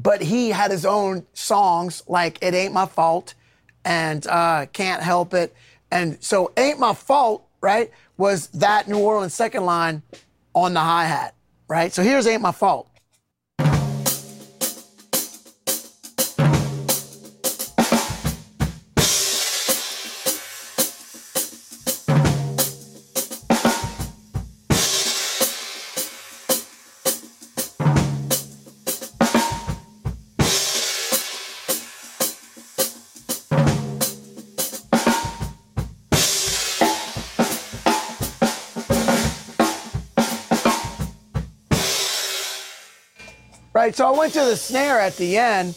but he had his own songs, like It Ain't My Fault, and uh, Can't Help It. And so Ain't My Fault, right, was that New Orleans second line on the hi-hat, right? So here's Ain't My Fault. Right, so I went to the snare at the end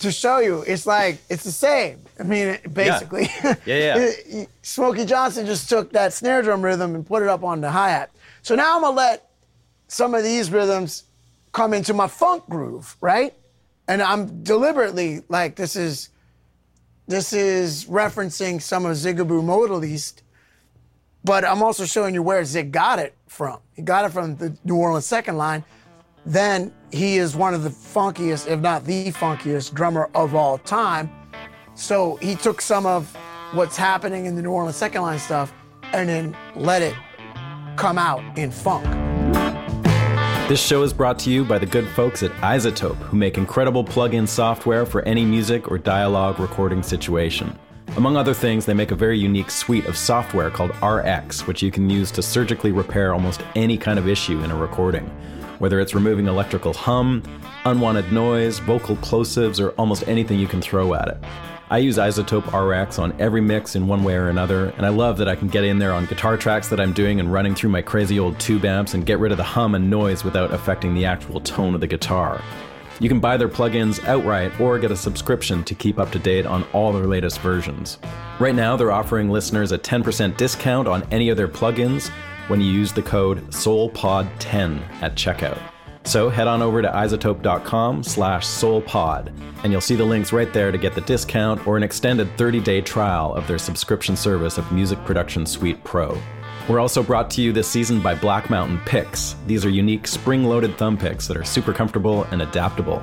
to show you. It's like, it's the same. I mean, basically. Yeah, yeah. yeah. Smokey Johnson just took that snare drum rhythm and put it up on the hi-hat. So now I'm gonna let some of these rhythms come into my funk groove, right? And I'm deliberately, like, this is, this is referencing some of Zigaboo Modeliste, but I'm also showing you where Zig got it from. He got it from the New Orleans second line. Then he is one of the funkiest, if not the funkiest, drummer of all time. So he took some of what's happening in the New Orleans second line stuff and then let it come out in funk. This show is brought to you by the good folks at iZotope, who make incredible plug-in software for any music or dialogue recording situation. Among other things, they make a very unique suite of software called R X, which you can use to surgically repair almost any kind of issue in a recording. Whether it's removing electrical hum, unwanted noise, vocal plosives, or almost anything you can throw at it. I use iZotope R X on every mix in one way or another, and I love that I can get in there on guitar tracks that I'm doing and running through my crazy old tube amps and get rid of the hum and noise without affecting the actual tone of the guitar. You can buy their plugins outright or get a subscription to keep up to date on all their latest versions. Right now, they're offering listeners a ten percent discount on any of their plugins when you use the code soul pod ten at checkout. So head on over to iZotope.com slash soulpod, and you'll see the links right there to get the discount or an extended thirty-day trial of their subscription service of Music Production Suite Pro. We're also brought to you this season by Black Mountain Picks. These are unique spring-loaded thumb picks that are super comfortable and adaptable.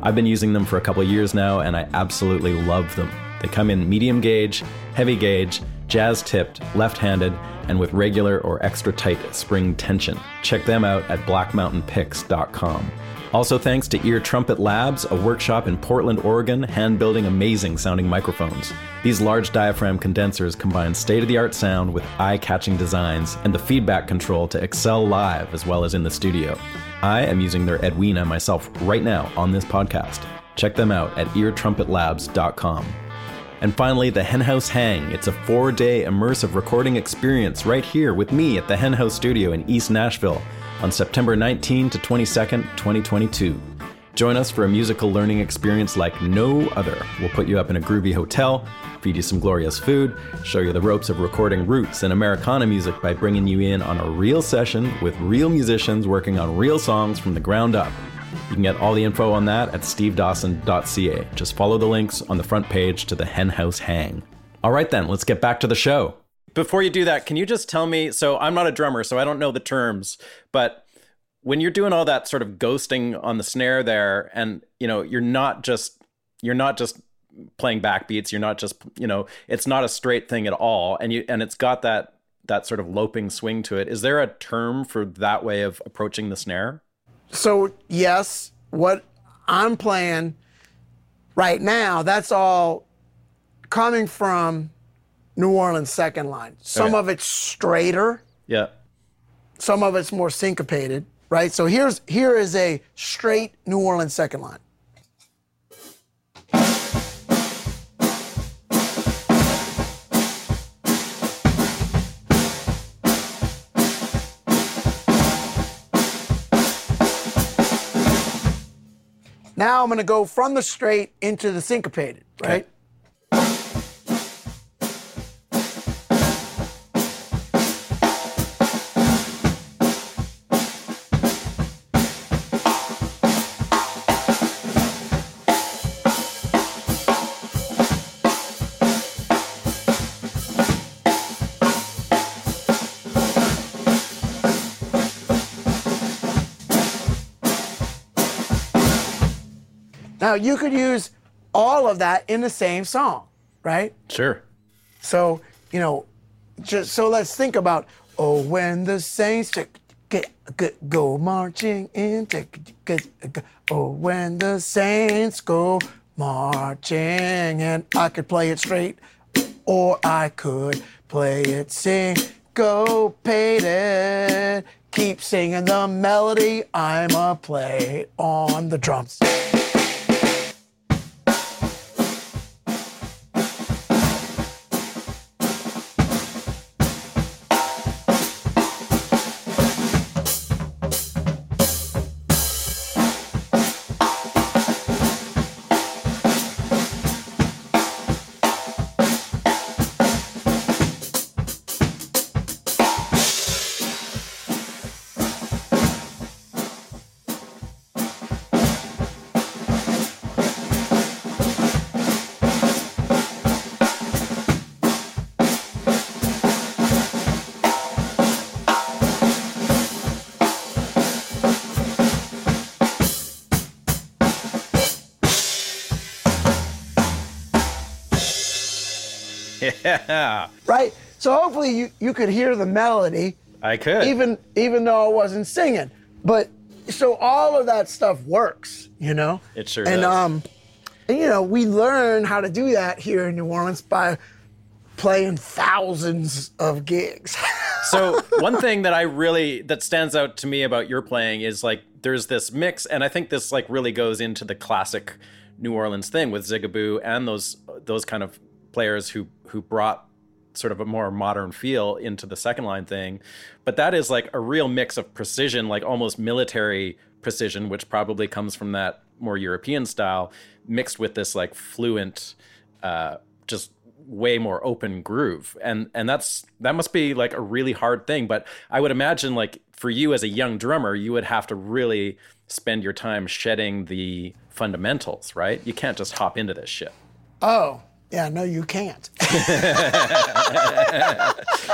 I've been using them for a couple years now, and I absolutely love them. They come in medium gauge, heavy gauge, jazz-tipped, left-handed, and with regular or extra-tight spring tension. Check them out at black mountain picks dot com. Also thanks to Ear Trumpet Labs, a workshop in Portland, Oregon, hand-building amazing-sounding microphones. These large diaphragm condensers combine state-of-the-art sound with eye-catching designs and the feedback control to excel live as well as in the studio. I am using their Edwina myself right now on this podcast. Check them out at ear trumpet labs dot com. And finally, the Henhouse Hang. It's a four-day immersive recording experience right here with me at the Henhouse Studio in East Nashville on September nineteenth to twenty-second, twenty twenty-two. Join us for a musical learning experience like no other. We'll put you up in a groovy hotel, feed you some glorious food, show you the ropes of recording roots and Americana music by bringing you in on a real session with real musicians working on real songs from the ground up. You can get all the info on that at steve dawson dot c a. Just follow the links on the front page to the Hen House Hang. All right, then, let's get back to the show. Before you do that, can you just tell me, so I'm not a drummer, so I don't know the terms, but when you're doing all that sort of ghosting on the snare there, and, you know, you're not just, you're not just playing backbeats, you're not just, you know, it's not a straight thing at all, and you and it's got that that sort of loping swing to it. Is there a term for that way of approaching the snare? So, yes, what I'm playing right now, that's all coming from New Orleans second line. Some okay. of it's straighter. Yeah. Some of it's more syncopated, right? So here's here is a straight New Orleans second line. I'm going to go from the straight into the syncopated, right? Okay. Now, you could use all of that in the same song, right? Sure. So, you know, just so let's think about, oh, when the saints go marching in, oh, when the saints go marching, and I could play it straight, or I could play it syncopated. Keep singing the melody, I'm a play on the drums. Yeah. Right? So hopefully you, you could hear the melody. I could. Even even though I wasn't singing. But so all of that stuff works, you know? It sure and, does. Um, and, you know, we learn how to do that here in New Orleans by playing thousands of gigs. So one thing that I really, that stands out to me about your playing is like there's this mix, and I think this like really goes into the classic New Orleans thing with Zigaboo and those those kind of players who who brought sort of a more modern feel into the second line thing. But that is like a real mix of precision, like almost military precision, which probably comes from that more European style, mixed with this like fluent, uh, just way more open groove. And and that's that must be like a really hard thing. But I would imagine like for you as a young drummer, you would have to really spend your time shedding the fundamentals, right? You can't just hop into this shit. Oh, yeah, no, you can't.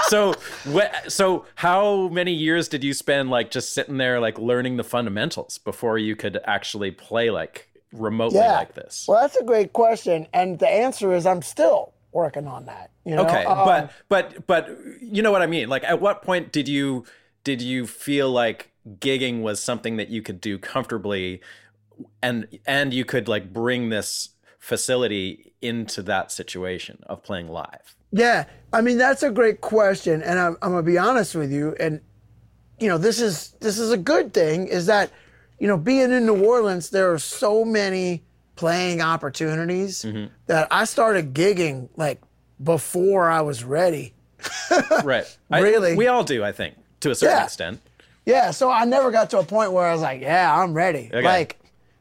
so, wh- so how many years did you spend like just sitting there, like learning the fundamentals before you could actually play like remotely yeah. like this? Well, that's a great question, and the answer is I'm still working on that. You know? Okay, um, but but but you know what I mean. Like, at what point did you did you feel like gigging was something that you could do comfortably, and and you could like bring this facility into that situation of playing live? Yeah, I mean, that's a great question. And I'm, I'm gonna be honest with you. And, you know, this is this is a good thing is that, you know, being in New Orleans, there are so many playing opportunities mm-hmm. that I started gigging like before I was ready. Right. Really. I, we all do, I think, to a certain yeah. extent. Yeah, so I never got to a point where I was like, yeah, I'm ready. Okay. Like,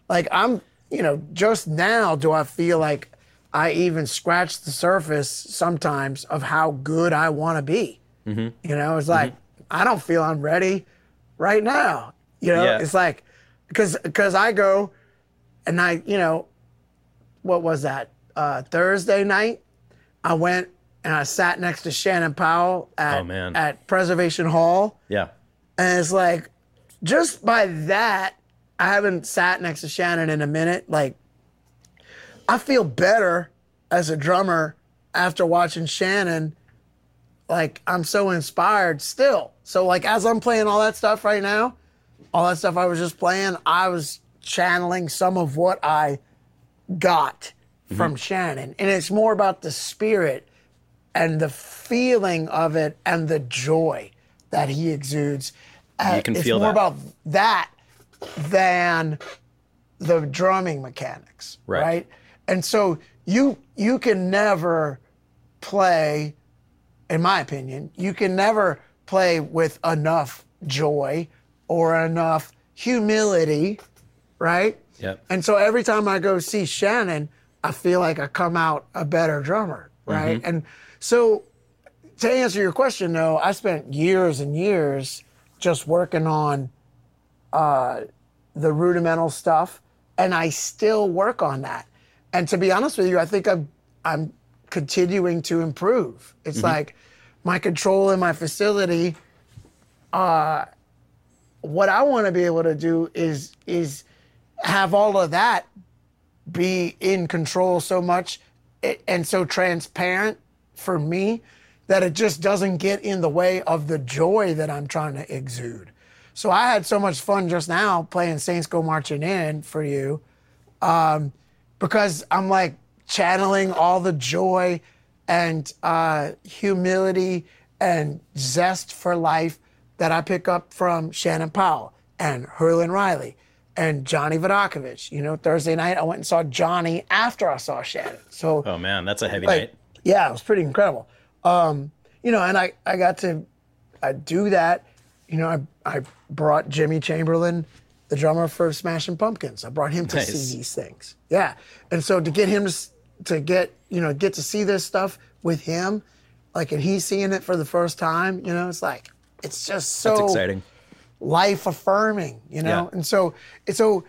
like I'm, you know, just now do I feel like I even scratch the surface sometimes of how good I want to be. Mm-hmm. You know, it's like, mm-hmm. I don't feel I'm ready right now. You know, yeah. it's like, because because I go and I, you know, what was that? Uh, Thursday night, I went and I sat next to Shannon Powell at, oh, man. at Preservation Hall. Yeah. And it's like, just by that, I haven't sat next to Shannon in a minute. Like, I feel better as a drummer after watching Shannon. Like, I'm so inspired still. So, like, as I'm playing all that stuff right now, all that stuff I was just playing, I was channeling some of what I got mm-hmm. from Shannon. And it's more about the spirit and the feeling of it and the joy that he exudes. You can it's feel more that. about that. Than the drumming mechanics, right. right? And so you you can never play, in my opinion, you can never play with enough joy or enough humility, right? Yep. And so every time I go see Shannon, I feel like I come out a better drummer, right? Mm-hmm. And so to answer your question, though, I spent years and years just working on uh, the rudimental stuff, and I still work on that. And to be honest with you, I think I'm, I'm continuing to improve. It's mm-hmm. like my control in my facility, uh, what I want to be able to do is is have all of that be in control so much and so transparent for me that it just doesn't get in the way of the joy that I'm trying to exude. So I had so much fun just now playing Saints Go Marching In for you um, because I'm like channeling all the joy and uh, humility and zest for life that I pick up from Shannon Powell and Herlin Riley and Johnny Vodakovich. You know, Thursday night I went and saw Johnny after I saw Shannon. So oh man, that's a heavy like, night. Yeah, it was pretty incredible. Um, you know, and I, I got to I do that. You know, I I brought Jimmy Chamberlain, the drummer for Smashing Pumpkins. I brought him to nice. see these things. Yeah, and so to get him to, to get you know get to see this stuff with him, like, and he's seeing it for the first time. You know, it's like it's just so that's exciting. Life affirming, you know? Yeah. And so, so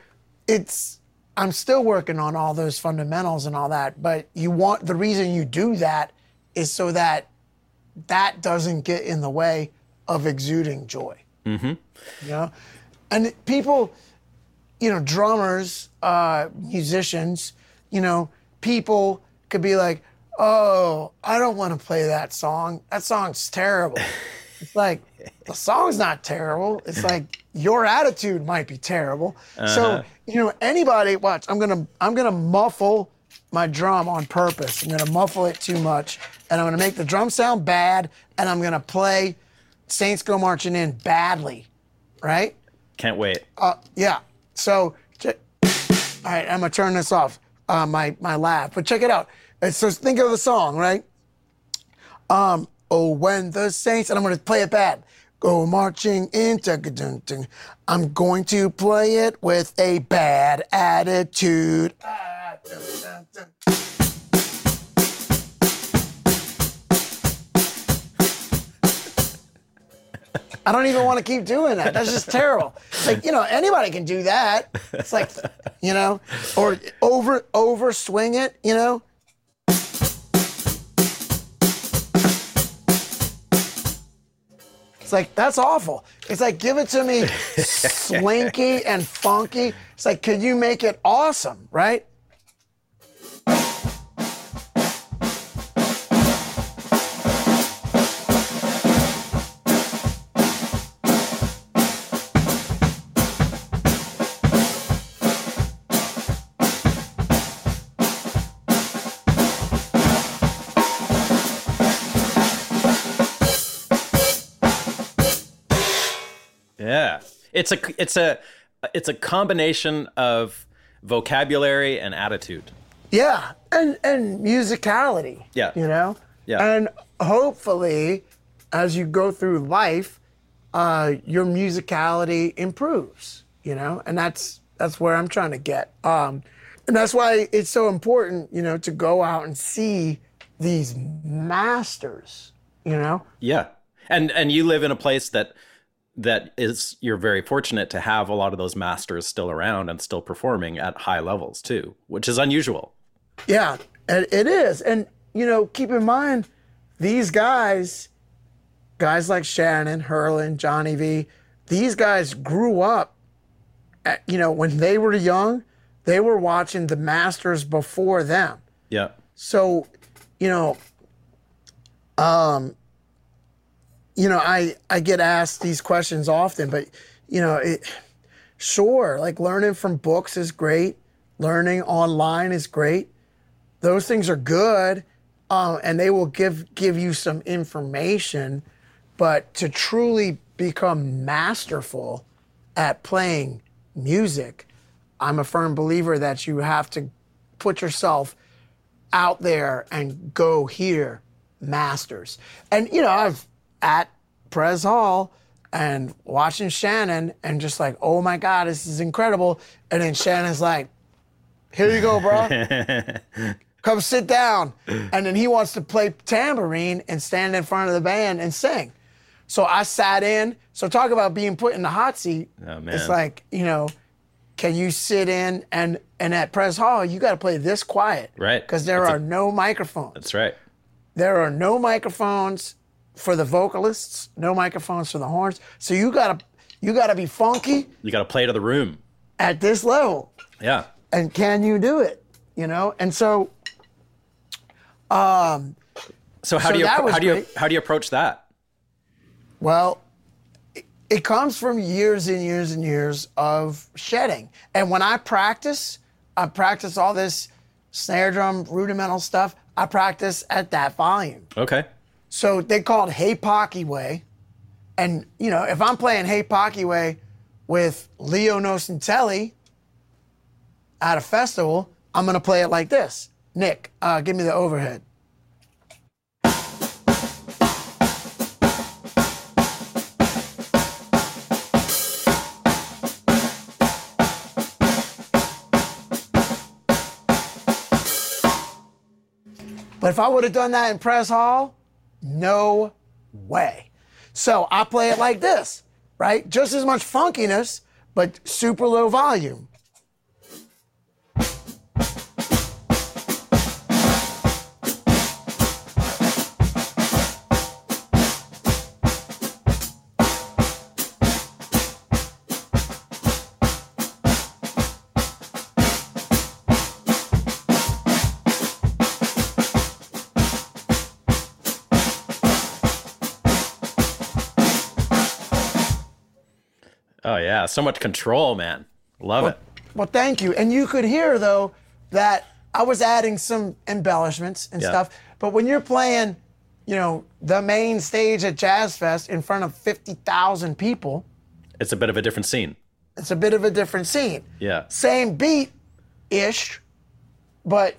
it's, I'm still working on all those fundamentals and all that, but you want, the reason you do that is so that that doesn't get in the way of exuding joy, mm-hmm. you know? And people, you know, drummers, uh, musicians, you know, people could be like, oh, I don't want to play that song. That song's terrible. It's like, the song's not terrible. It's like your attitude might be terrible. Uh-huh. So, you know, anybody, watch, I'm gonna I'm gonna muffle my drum on purpose. I'm gonna muffle it too much, and I'm gonna make the drum sound bad, and I'm gonna play Saints Go Marching In badly, right? Can't wait. Uh, yeah, so, check. All right, I'm gonna turn this off, uh, my, my laugh, but check it out. So think of the song, right? Um. Oh, when the Saints, and I'm going to play it bad. Go marching in. I'm going to play it with a bad attitude. I don't even want to keep doing that. That's just terrible. Like, you know, anybody can do that. It's like, you know, or over, over swing it, you know. It's like, that's awful. It's like, give it to me slinky and funky. It's like, could you make it awesome, right? It's a it's a it's a combination of vocabulary and attitude. Yeah, and and musicality. Yeah, you know. Yeah, and hopefully, as you go through life, uh, your musicality improves. You know, and that's that's where I'm trying to get. Um, and that's why it's so important, you know, to go out and see these masters. You know. Yeah, and and you live in a place that. That is, you're very fortunate to have a lot of those masters still around and still performing at high levels too, which is unusual. Yeah, it is. And, you know, keep in mind, these guys, guys like Shannon, Herlin, Johnny V, these guys grew up, at, you know, when they were young, they were watching the masters before them. Yeah. So, you know, um, you know, I, I get asked these questions often, but, you know, it, sure, like learning from books is great. Learning online is great. Those things are good, um, and they will give give you some information. But to truly become masterful at playing music, I'm a firm believer that you have to put yourself out there and go hear masters. And, you know, I've... at Pres Hall, and watching Shannon and just like, oh my God, this is incredible. And then Shannon's like, here you go, bro. Come sit down. And then he wants to play tambourine and stand in front of the band and sing. So I sat in. So talk about being put in the hot seat. Oh, man. It's like, you know, can you sit in? And and at Press Hall, you got to play this quiet. Right. Because there that's are a, no microphones. That's right. There are no microphones for the vocalists, no microphones for the horns. So you got to you gotta be funky. You got to play to the room. At this level. Yeah. And can you do it? You know? And so... Um, so how so do you how do you great. how do you approach that? Well, it, it comes from years and years and years of shedding. And when I practice, I practice all this snare drum rudimental stuff. I practice at that volume. Okay. So they call it Hey Pocky Way, and you know if I'm playing Hey Pocky Way with Leo Nocentelli at a festival, I'm gonna play it like this. Nick, uh, give me the overhead. But if I would have done that in Press Hall, no way. So I play it like this, right? Just as much funkiness, but super low volume. Yeah, so much control, man. Love well, it. Well, thank you. And you could hear, though, that I was adding some embellishments and yeah. stuff. But when you're playing, you know, the main stage at Jazz Fest in front of fifty thousand people. It's a bit of a different scene. It's a bit of a different scene. Yeah. Same beat-ish, but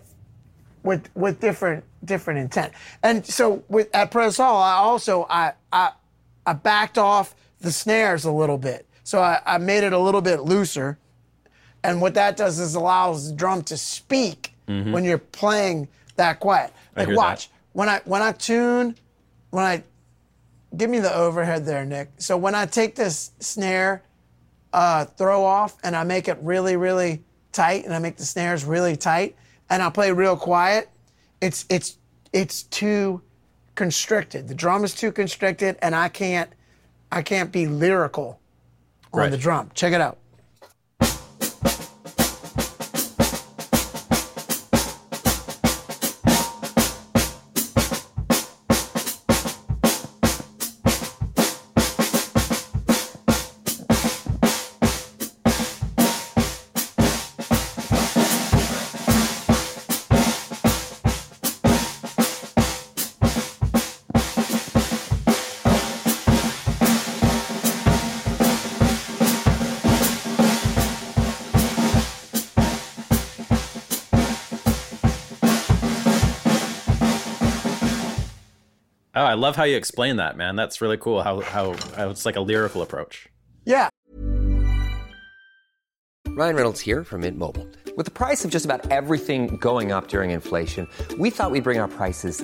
with with different different intent. And so with, at Press Hall, I also I, I I backed off the snares a little bit. So I, I made it a little bit looser. And what that does is allows the drum to speak mm-hmm. when you're playing that quiet. Like watch, that. when I when I tune, when I, give me the overhead there, Nick. So when I take this snare uh, throw off and I make it really, really tight and I make the snares really tight and I play real quiet, it's it's it's too constricted. The drum is too constricted and I can't I can't be lyrical. On right. the drum. Check it out. I love how you explain that, man. That's really cool. How, how how it's like a lyrical approach. Yeah. Ryan Reynolds here from Mint Mobile. With the price of just about everything going up during inflation, we thought we'd bring our prices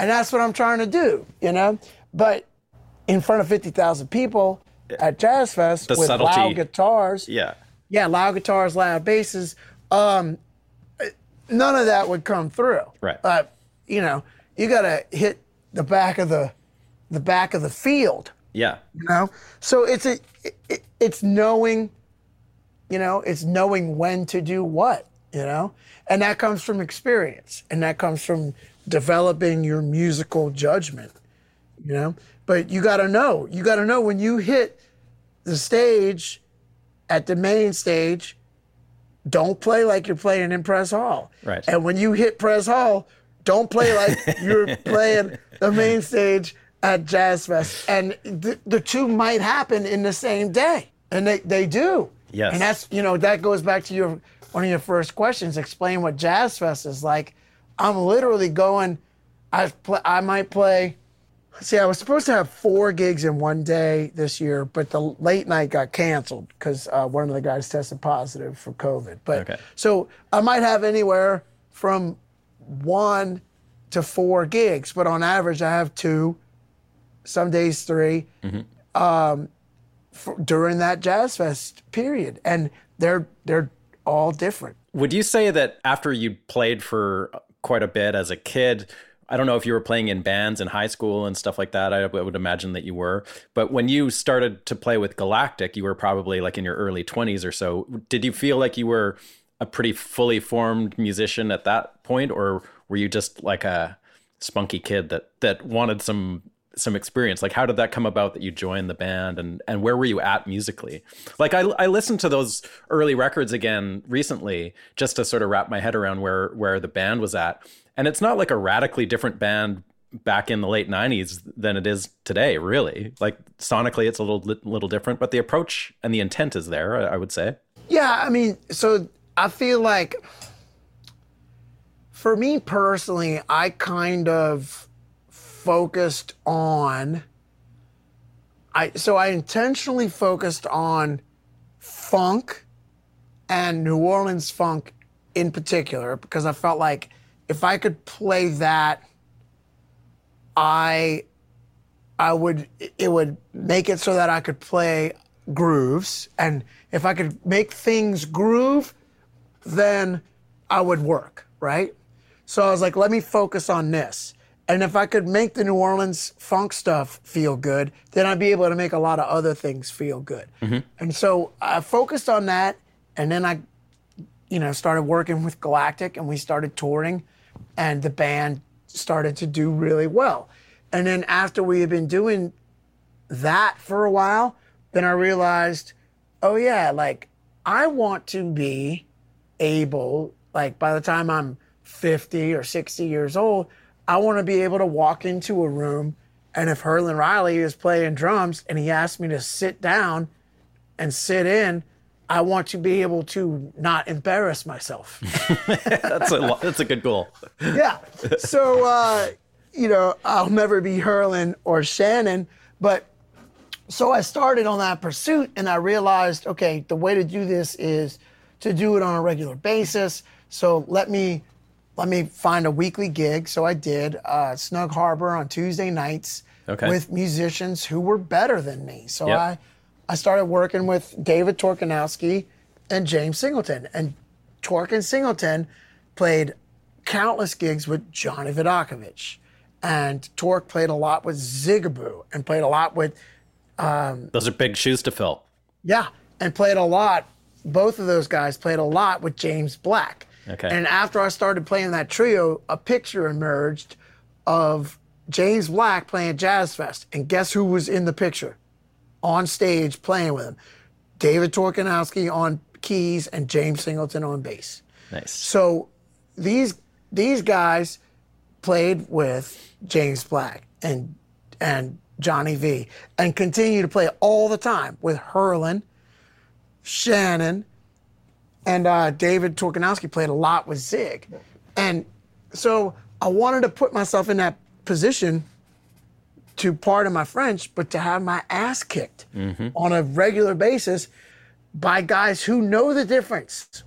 And that's what I'm trying to do, you know? But in front of fifty thousand people, at Jazz Fest with subtlety. Loud guitars. Yeah. Yeah, loud guitars, loud basses. Um, none of that would come through. Right. Uh, you know, you got to hit the back of the, the back of the field. Yeah. You know, so it's a, it, it's knowing, you know, it's knowing when to do what, you know, and that comes from experience, and that comes from developing your musical judgment, you know. But you got to know, you got to know when you hit the stage at the main stage, don't play like you're playing in Press Hall. Right. And when you hit Press Hall, don't play like you're playing the main stage at Jazz Fest. And th- the two might happen in the same day. And they, they do. Yes. And that's, you know, that goes back to your one of your first questions. Explain what Jazz Fest is like. I'm literally going, I play, I might play, see, I was supposed to have four gigs in one day this year, but the late night got canceled because uh, one of the guys tested positive for COVID. But okay. So I might have anywhere from one to four gigs, but on average I have two, some days three, mm-hmm. um, for, during that Jazz Fest period. And they're they're all different. Would you say that after you played for quite a bit as a kid, I don't know if you were playing in bands in high school and stuff like that, I would imagine that you were, but when you started to play with Galactic, you were probably like in your early twenties or so. Did you feel like you were a pretty fully formed musician at that point, or were you just like a spunky kid that that wanted some some experience? Like, how did that come about that you joined the band, and and where were you at musically? Like, I, I listened to those early records again recently just to sort of wrap my head around where where the band was at. And it's not like a radically different band back in the late nineties than it is today, really. Like, sonically, it's a little little different, but the approach and the intent is there, I, I would say. Yeah, I mean, so I feel like, for me personally, I kind of focused on, I so I intentionally focused on funk and New Orleans funk in particular, because I felt like if I could play that, I, I would, it would make it so that I could play grooves. And if I could make things groove, then I would work, right? So I was like, let me focus on this. And if I could make the New Orleans funk stuff feel good, then I'd be able to make a lot of other things feel good. Mm-hmm. And so I focused on that, and then I, you know, started working with Galactic, and we started touring. And the band started to do really well. And then after we had been doing that for a while, then I realized, oh yeah, like I want to be able, like by the time I'm fifty or sixty years old, I want to be able to walk into a room, and if Herlin Riley is playing drums and he asks me to sit down and sit in, I want to be able to not embarrass myself. that's a that's a good goal. Yeah. So, uh, you know, I'll never be Herlin or Shannon, but so I started on that pursuit, and I realized, okay, the way to do this is to do it on a regular basis. So let me let me find a weekly gig. So I did uh, Snug Harbor on Tuesday nights okay. with musicians who were better than me. So yep. I. I started working with David Torkanowsky and James Singleton. And Tork and Singleton played countless gigs with Johnny Vodakovich. And Tork played a lot with Zigaboo and played a lot with... Um, those are big shoes to fill. Yeah, and played a lot. Both of those guys played a lot with James Black. Okay. And after I started playing that trio, a picture emerged of James Black playing Jazz Fest. And guess who was in the picture? On stage playing with him. David Torkanowsky on keys and James Singleton on bass. Nice. So these these guys played with James Black and and Johnny V, and continue to play all the time with Herlin, Shannon, and uh, David Torkanowsky played a lot with Zig. And so I wanted to put myself in that position to pardon my French, but to have my ass kicked mm-hmm. on a regular basis by guys who know the difference.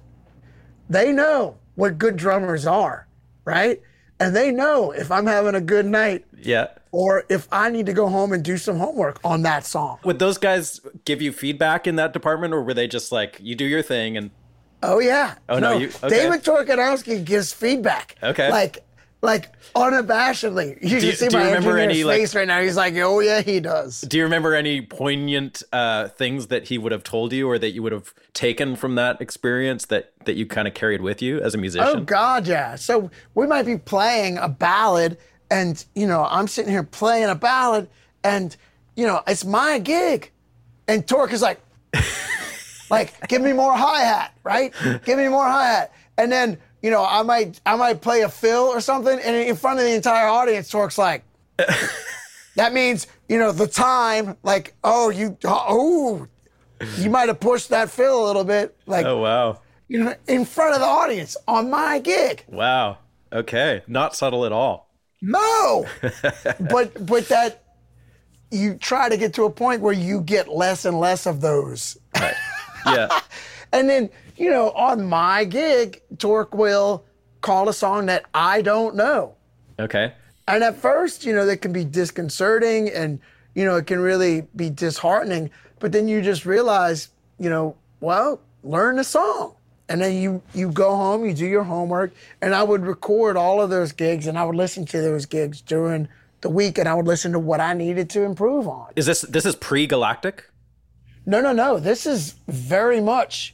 They know what good drummers are, right? And they know if I'm having a good night, yeah. or if I need to go home and do some homework on that song. Would those guys give you feedback in that department, or were they just like, you do your thing and... Oh, yeah. Oh, no. no you, okay. David Torkanowsky gives feedback. Okay. Like, like unabashedly. You should see my engineer's face right now. He's like, oh, yeah, he does. Do you remember any poignant uh, things that he would have told you or that you would have taken from that experience that, that you kind of carried with you as a musician? Oh, God, yeah. So we might be playing a ballad and, you know, I'm sitting here playing a ballad and, you know, it's my gig. And Tork is like... Like, give me more hi-hat, right? Give me more hi-hat. And then, you know, I might I might play a fill or something, and in front of the entire audience, Tork's like, that means, you know, the time, like, oh, you oh, you might have pushed that fill a little bit. Like, oh, wow. You know, in front of the audience on my gig. Wow. Okay. Not subtle at all. No. but but that, you try to get to a point where you get less and less of those. Right. Yeah. And then, you know, on my gig, Tork will call a song that I don't know. Okay. And at first, you know, that can be disconcerting and, you know, it can really be disheartening. But then you just realize, you know, well, learn the song. And then you, you go home, you do your homework. And I would record all of those gigs and I would listen to those gigs during the week and I would listen to what I needed to improve on. Is this, this is pre-Galactic? No, no, no. This is very much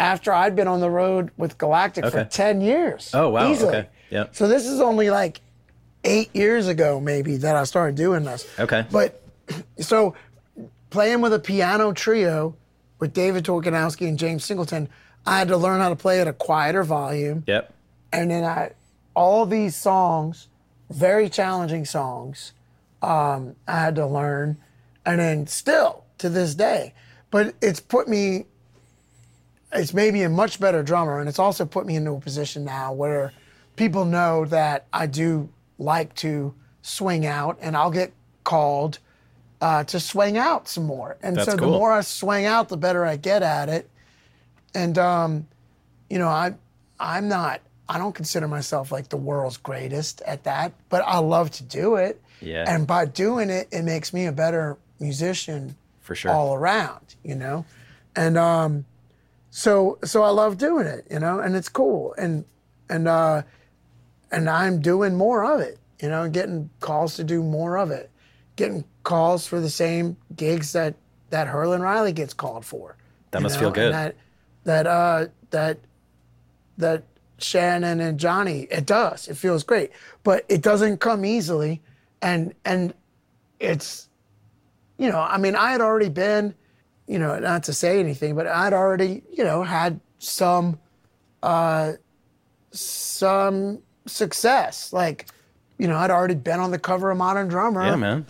after I'd been on the road with Galactic okay. for ten years. Oh, wow. Easily. Okay. Yeah. So this is only like eight years ago, maybe, that I started doing this. Okay. But so playing with a piano trio with David Torkanowsky and James Singleton, I had to learn how to play at a quieter volume. Yep. And then I, all these songs, very challenging songs, um, I had to learn. And then still to this day. But it's put me, it's made me a much better drummer, and it's also put me into a position now where people know that I do like to swing out, and I'll get called uh, to swing out some more. And That's so cool. The more I swing out, the better I get at it. And um, you know, I, I'm not, I don't consider myself like the world's greatest at that, but I love to do it. Yeah. And by doing it, it makes me a better musician. For sure. All around, you know? And um, so so I love doing it, you know? And it's cool. And and uh, and I'm doing more of it, you know, getting calls to do more of it, getting calls for the same gigs that, that Herlin Riley gets called for. That must know? feel good. And that that uh, that that Shannon and Johnny, it does. It feels great. But it doesn't come easily. And and it's... You know, I mean, I had already been, you know, not to say anything, but I'd already, you know, had some, uh, some success. Like, you know, I'd already been on the cover of Modern Drummer. Yeah, man.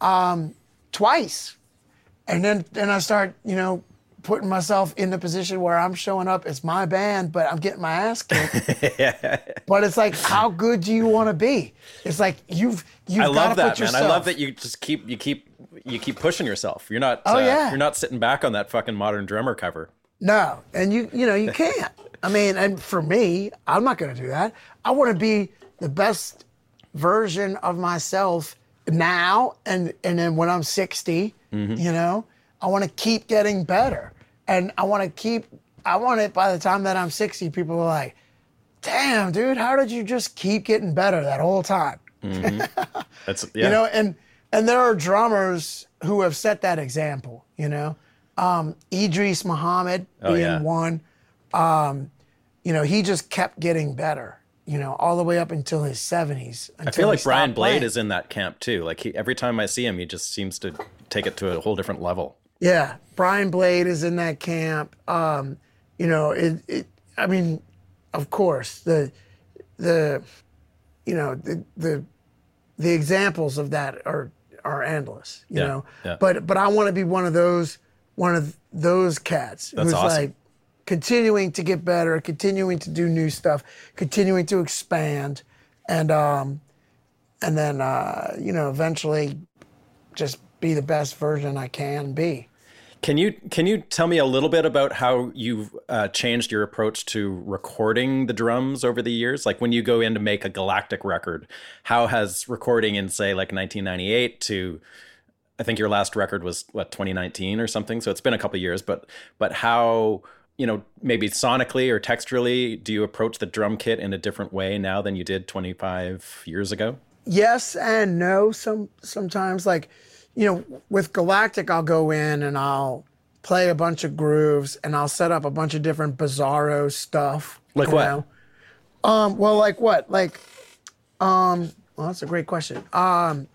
Um, twice. And then, then I start, you know, putting myself in the position where I'm showing up. It's my band, but I'm getting my ass kicked. Yeah. But it's like, how good do you want to be? It's like, you've, you've I got to put that, yourself. I love that, man. I love that you just keep, you keep... You keep pushing yourself. You're not. Oh, uh, yeah. You're not sitting back on that fucking Modern Drummer cover. No, and you you know you can't. I mean, and for me, I'm not going to do that. I want to be the best version of myself now, and and then when I'm sixty, mm-hmm. you know, I want to keep getting better, and I want to keep. I want it by the time that I'm sixty, people are like, "Damn, dude, how did you just keep getting better that whole time?" Mm-hmm. That's yeah. You know, and. And there are drummers who have set that example, you know. Um, Idris Muhammad being oh, yeah. one. Um, you know, he just kept getting better, you know, all the way up until his seventies. Until I feel like Brian Blade playing. is in that camp, too. Like, he, every time I see him, he just seems to take it to a whole different level. Yeah, Brian Blade is in that camp. Um, you know, it, it. I mean, of course, the, the, you know, the the... The examples of that are are endless, you yeah, know. Yeah. But but I want to be one of those one of those cats That's who's awesome. like continuing to get better, continuing to do new stuff, continuing to expand, and um, and then uh, you know eventually just be the best version I can be. Can you can you tell me a little bit about how you've uh, changed your approach to recording the drums over the years? Like when you go in to make a Galactic record, how has recording in, say, like nineteen ninety-eight to, I think your last record was, what, twenty nineteen or something? So it's been a couple of years, but but how, you know, maybe sonically or texturally, do you approach the drum kit in a different way now than you did twenty-five years ago? Yes and no. Some sometimes like, you know, with Galactic, I'll go in and I'll play a bunch of grooves and I'll set up a bunch of different bizarro stuff. Like what? Know? Um, well, like what? Like, um, well, that's a great question. Um,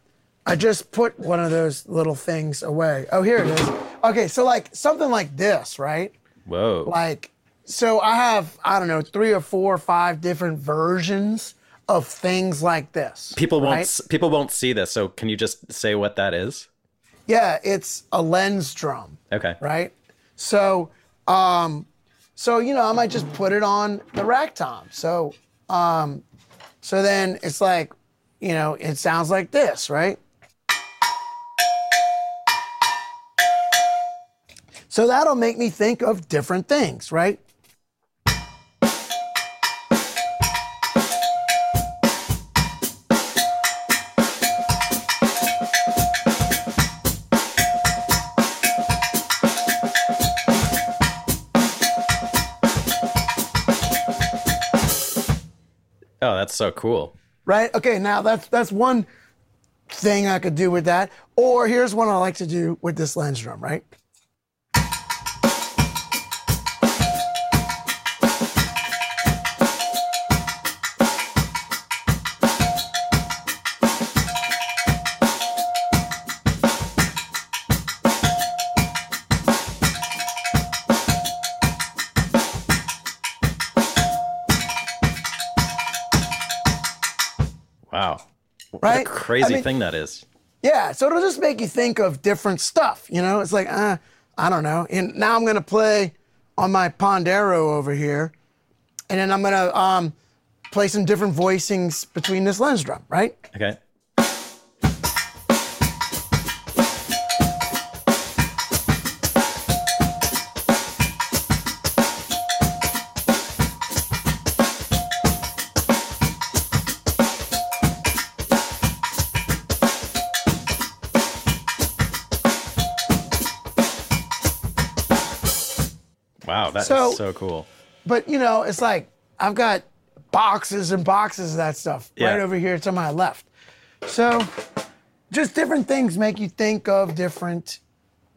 I just put one of those little things away. Oh, here it is. Okay, so like something like this, right? Whoa. Like, so I have, I don't know, three or four or five different versions of things like this. People won't, right? People won't see this, so can you just say what that is? Yeah, it's a lens drum. Okay. Right? So, um, so you know, I might just put it on the rack tom. So, um, so then it's like, you know, it sounds like this, right? So that'll make me think of different things, right? Oh, that's so cool. Right? Okay, now that's that's one thing I could do with that. Or here's one I like to do with this lens drum, right? Right? What a crazy I mean, thing that is. Yeah, so it'll just make you think of different stuff, you know? It's like, uh, I don't know. And now I'm going to play on my Pandero over here, and then I'm going to um, play some different voicings between this lens drum, right? Okay. That's so, so cool. But, you know, it's like I've got boxes and boxes of that stuff yeah. right over here to my left. So just different things make you think of different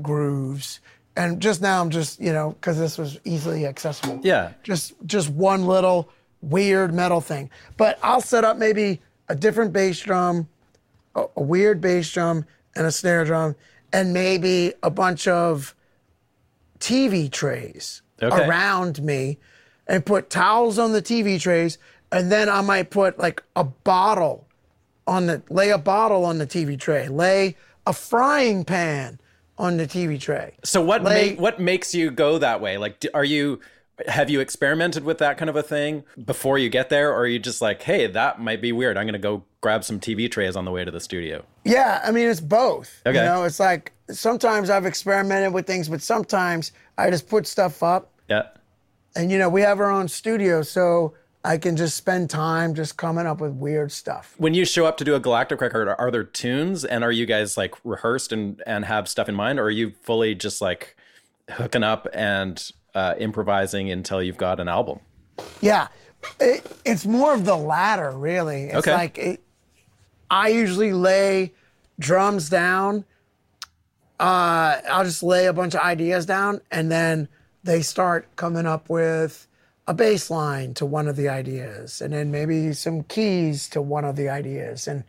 grooves. And just now I'm just, you know, because this was easily accessible. Yeah. Just just one little weird metal thing. But I'll set up maybe a different bass drum, a, a weird bass drum, and a snare drum, and maybe a bunch of T V trays. Okay. Around me and put towels on the T V trays, and then I might put like a bottle on the, lay a bottle on the T V tray, lay a frying pan on the T V tray. So what, lay, ma- what makes you go that way? Like, are you, have you experimented with that kind of a thing before you get there? Or are you just like, hey, that might be weird. I'm going to go grab some T V trays on the way to the studio. Yeah. I mean, it's both, okay. You know, it's like, sometimes I've experimented with things, but sometimes I just put stuff up. Yeah. And, you know, we have our own studio, so I can just spend time just coming up with weird stuff. When you show up to do a Galactic record, are there tunes? And are you guys, like, rehearsed and, and have stuff in mind? Or are you fully just, like, hooking up and uh, improvising until you've got an album? Yeah. It, it's more of the latter, really. It's okay. like it, I usually lay drums down. Uh, I'll just lay a bunch of ideas down, and then they start coming up with a bass line to one of the ideas, and then maybe some keys to one of the ideas, and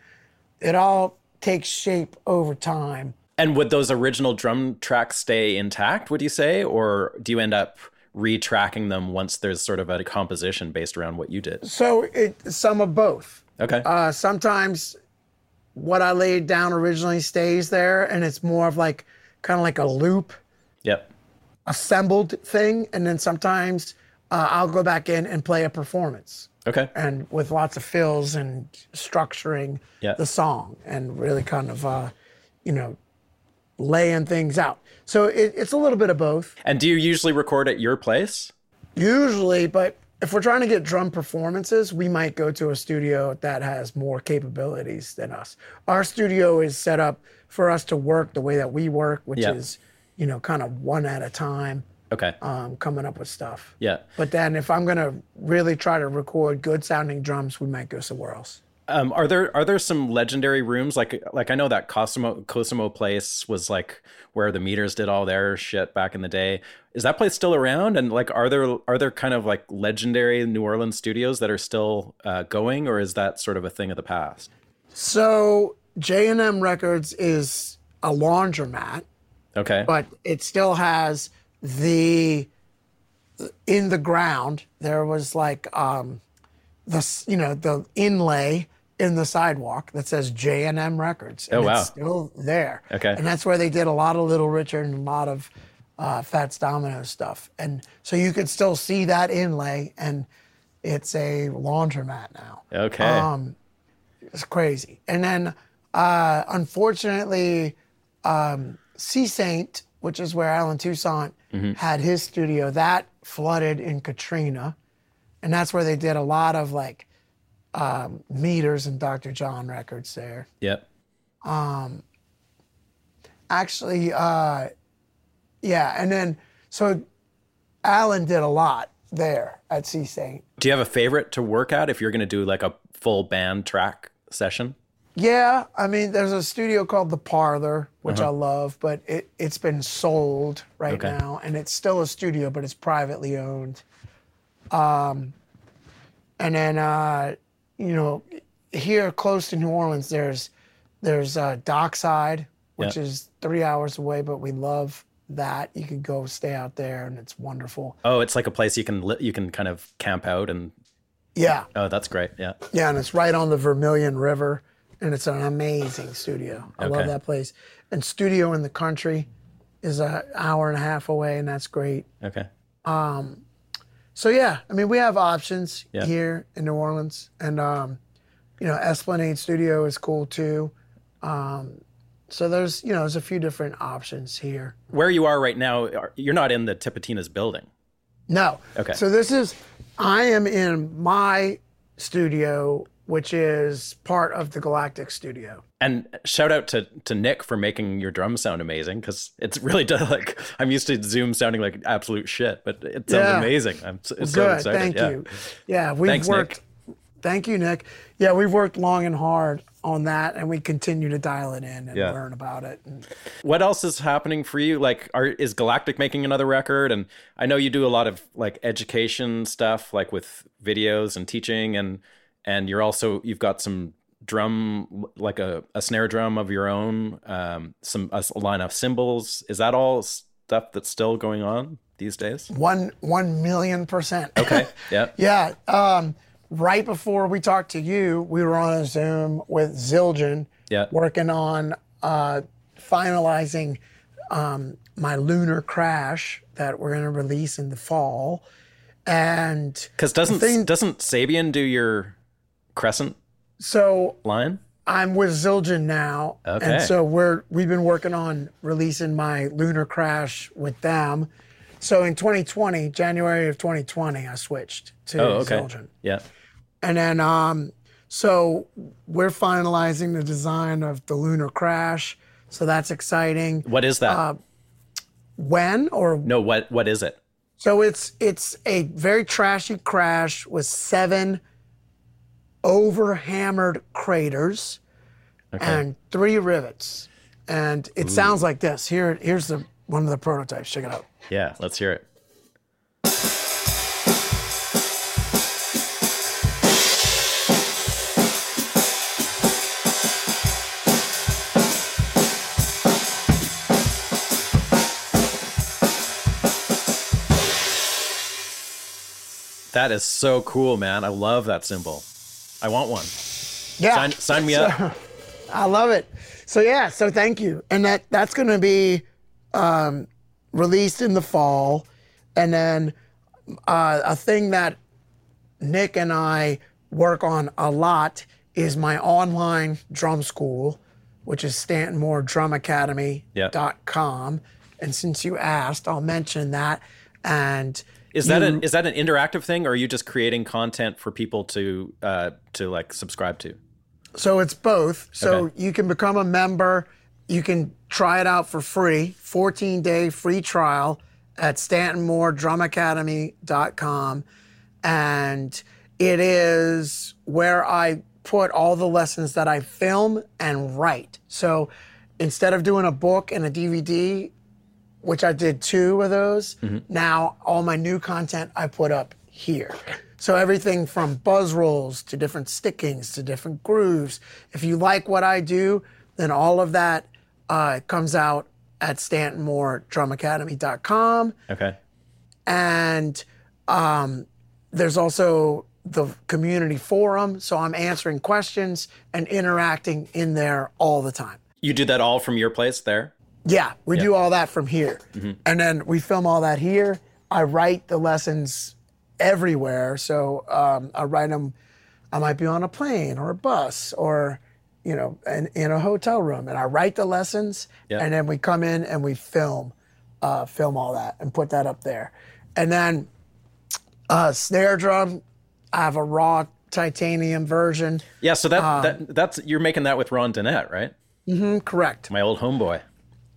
it all takes shape over time. And would those original drum tracks stay intact, would you say? Or do you end up retracking them once there's sort of a composition based around what you did? So it, some of both. Okay. Uh, sometimes what I laid down originally stays there, and it's more of like, kind of like a loop, yep, assembled thing. And then sometimes uh, I'll go back in and play a performance. Okay. And with lots of fills and structuring yep. the song, and really kind of, uh, you know, laying things out. So it, it's a little bit of both. And do you usually record at your place? Usually, but if we're trying to get drum performances, we might go to a studio that has more capabilities than us. Our studio is set up for us to work the way that we work, which yeah. is, you know, kind of one at a time. Okay. Um, coming up with stuff. Yeah. But then if I'm going to really try to record good sounding drums, we might go somewhere else. Um, are there are there some legendary rooms like like I know that Cosimo Cosimo place was like where the Meters did all their shit back in the day. Is that place still around? And like, are there are there kind of like legendary New Orleans studios that are still uh, going, or is that sort of a thing of the past? So J and M Records is a laundromat. Okay, but it still has the in the ground. There was like um, the you know the inlay in the sidewalk that says J and M Records. And oh, wow. It's still there. Okay. And that's where they did a lot of Little Richard and a lot of uh, Fats Domino stuff. And so you could still see that inlay, and it's a laundromat now. Okay. Um, it's crazy. And then, uh, unfortunately, um, Sea Saint, which is where Alan Toussaint mm-hmm. had his studio, that flooded in Katrina. And that's where they did a lot of, like, Um, Meters and Doctor John records there. Yep. Um, actually, uh, yeah. And then, so Alan did a lot there at Sea Saint. Do you have a favorite to work at if you're going to do like a full band track session? Yeah. I mean, there's a studio called The Parlor, which uh-huh. I love, but it, it's been sold right okay. now. And it's still a studio, but it's privately owned. Um, and then, uh, you know, here close to New Orleans, there's there's uh, Dockside, which yeah. is three hours away, but we love that. You could go stay out there, and it's wonderful. Oh, it's like a place you can li- you can kind of camp out and. Yeah. Oh, that's great. Yeah. Yeah, and it's right on the Vermilion River, and it's an amazing studio. I okay. love that place. And Studio in the Country is an hour and a half away, and that's great. Okay. Um. So yeah, I mean, we have options yeah. here in New Orleans, and um, you know, Esplanade Studio is cool too. Um, so there's you know, there's a few different options here. Where you are right now, you're not in the Tipitina's building. No. Okay. So this is, I am in my studio, which is part of the Galactic Studio. And shout out to, to Nick for making your drums sound amazing, because it's really does, like, I'm used to Zoom sounding like absolute shit, but it sounds yeah. amazing. I'm it's Good. So excited. Thank yeah. you. Yeah, we've Thanks, worked. Nick. Thank you, Nick. Yeah, we've worked long and hard on that, and we continue to dial it in and yeah. learn about it. And what else is happening for you? Like, are, is Galactic making another record? And I know you do a lot of like education stuff, like with videos and teaching and. And you're also, you've got some drum, like a, a snare drum of your own, um, some a line of cymbals. Is that all stuff that's still going on these days? One, one million percent. Okay, yeah. yeah, um, right before we talked to you, we were on a Zoom with Zildjian, yeah. working on uh, finalizing um, my Lunar Crash that we're gonna release in the fall. And- Because doesn't thing, doesn't Sabian do your- Crescent so line? I'm with Zildjian now. Okay. And so we're we've been working on releasing my Lunar Crash with them. So in twenty twenty, January of twenty twenty, I switched to oh, okay. Zildjian. Yeah. And then um so we're finalizing the design of the Lunar Crash. So that's exciting. What is that? Uh, when or No, what what is it? So it's it's a very trashy crash with seven over-hammered craters okay. and three rivets. And it Ooh. Sounds like this. Here, here's the one of the prototypes. Check it out. Yeah, let's hear it. That is so cool, man. I love that symbol. I want one. Yeah. Sign, sign me up. So, I love it. So yeah, so thank you. And that, that's going to be um, released in the fall. And then uh, a thing that Nick and I work on a lot is my online drum school, which is Stanton Moore Drum Academy dot com. Yep. And since you asked, I'll mention that. And is that you, an is that an interactive thing, or are you just creating content for people to uh, to like subscribe to? So it's both. So okay. You can become a member. You can try it out for free, fourteen-day free trial at Stanton Moore Drum Academy dot com. And it is where I put all the lessons that I film and write. So instead of doing a book and a D V D, which I did two of those, mm-hmm. now all my new content I put up here. So everything from buzz rolls to different stickings to different grooves. If you like what I do, then all of that uh, comes out at Stanton Moore Drum Academy dot com. Okay. And um, there's also the community forum, so I'm answering questions and interacting in there all the time. You do that all from your place there? Yeah, we yeah. do all that from here. Mm-hmm. And then we film all that here. I write the lessons everywhere, so um, I write them. I might be on a plane or a bus or, you know, in, in a hotel room, and I write the lessons, yeah. and then we come in and we film, uh, film all that and put that up there. And then uh, snare drum, I have a raw titanium version. Yeah, so that, um, that that's you're making that with Ron Dinette, right? Mm-hmm, correct. My old homeboy.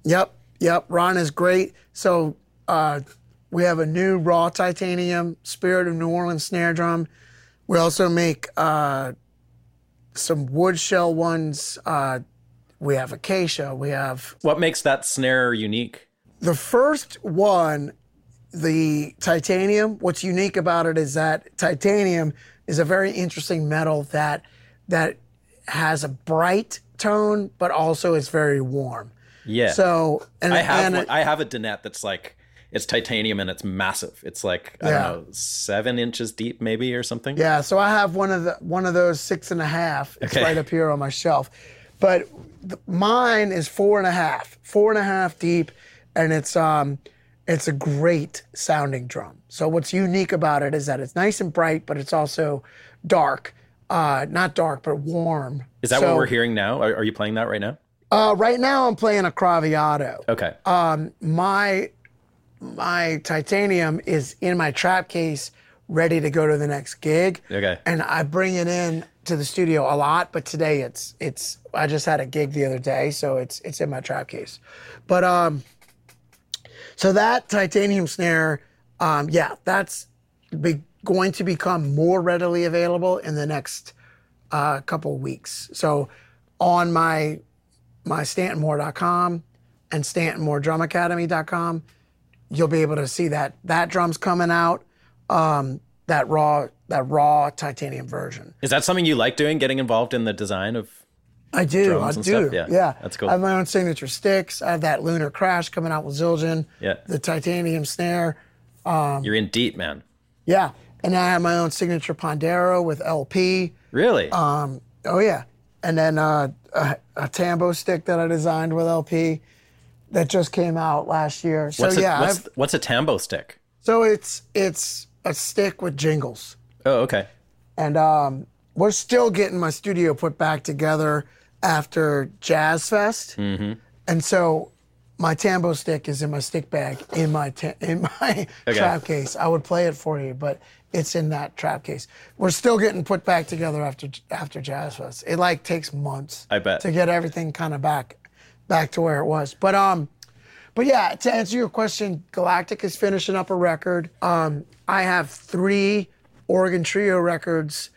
Yep, yep. Ron is great. So uh, we have a new raw titanium Spirit of New Orleans snare drum. We also make uh, some wood shell ones. Uh, we have acacia. We have... What makes that snare unique? The first one... The titanium, what's unique about it is that titanium is a very interesting metal that that has a bright tone, but also it's very warm. Yeah. So and I have and one, it, I have a Dinette that's like, it's titanium and it's massive. It's like, I yeah. don't know, seven inches deep maybe or something. Yeah. So I have one of the one of those six and a half. It's okay. Right up here on my shelf. But the, mine is four and a half, four and a half deep, and it's um. It's a great sounding drum. So what's unique about it is that it's nice and bright, but it's also dark. Uh, not dark, but warm. Is that so, what we're hearing now? Are, are you playing that right now? Uh, right now I'm playing a Craviato. Okay. Um, my my titanium is in my trap case, ready to go to the next gig. Okay. And I bring it in to the studio a lot, but today it's it's. I just had a gig the other day, so it's it's in my trap case. But um. So that titanium snare, um, yeah, that's be- going to become more readily available in the next uh, couple of weeks. So on my my Stanton Moore dot com and Stanton Moore Drum Academy dot com, you'll be able to see that that drum's coming out, um, that raw that raw titanium version. Is that something you like doing? Getting involved in the design of? I do, I do, yeah, yeah. That's cool. I have my own signature sticks. I have that Lunar Crash coming out with Zildjian, yeah. the titanium snare. Um, You're in deep, man. Yeah, and I have my own signature Pandero with L P. Really? Um, oh, yeah. And then uh, a, a Tambo stick that I designed with L P that just came out last year. So, what's a, yeah. What's, what's a Tambo stick? So it's it's a stick with jingles. Oh, okay. And um, we're still getting my studio put back together after Jazz Fest, mm-hmm. and so my Tambo stick is in my stick bag in my ta- in my okay. trap case. I would play it for you, but it's in that trap case. We're still getting put back together after after Jazz Fest. It like takes months, I bet, to get everything kind of back back to where it was. But um, but yeah, to answer your question, Galactic is finishing up a record. Um, I have three Oregon Trio records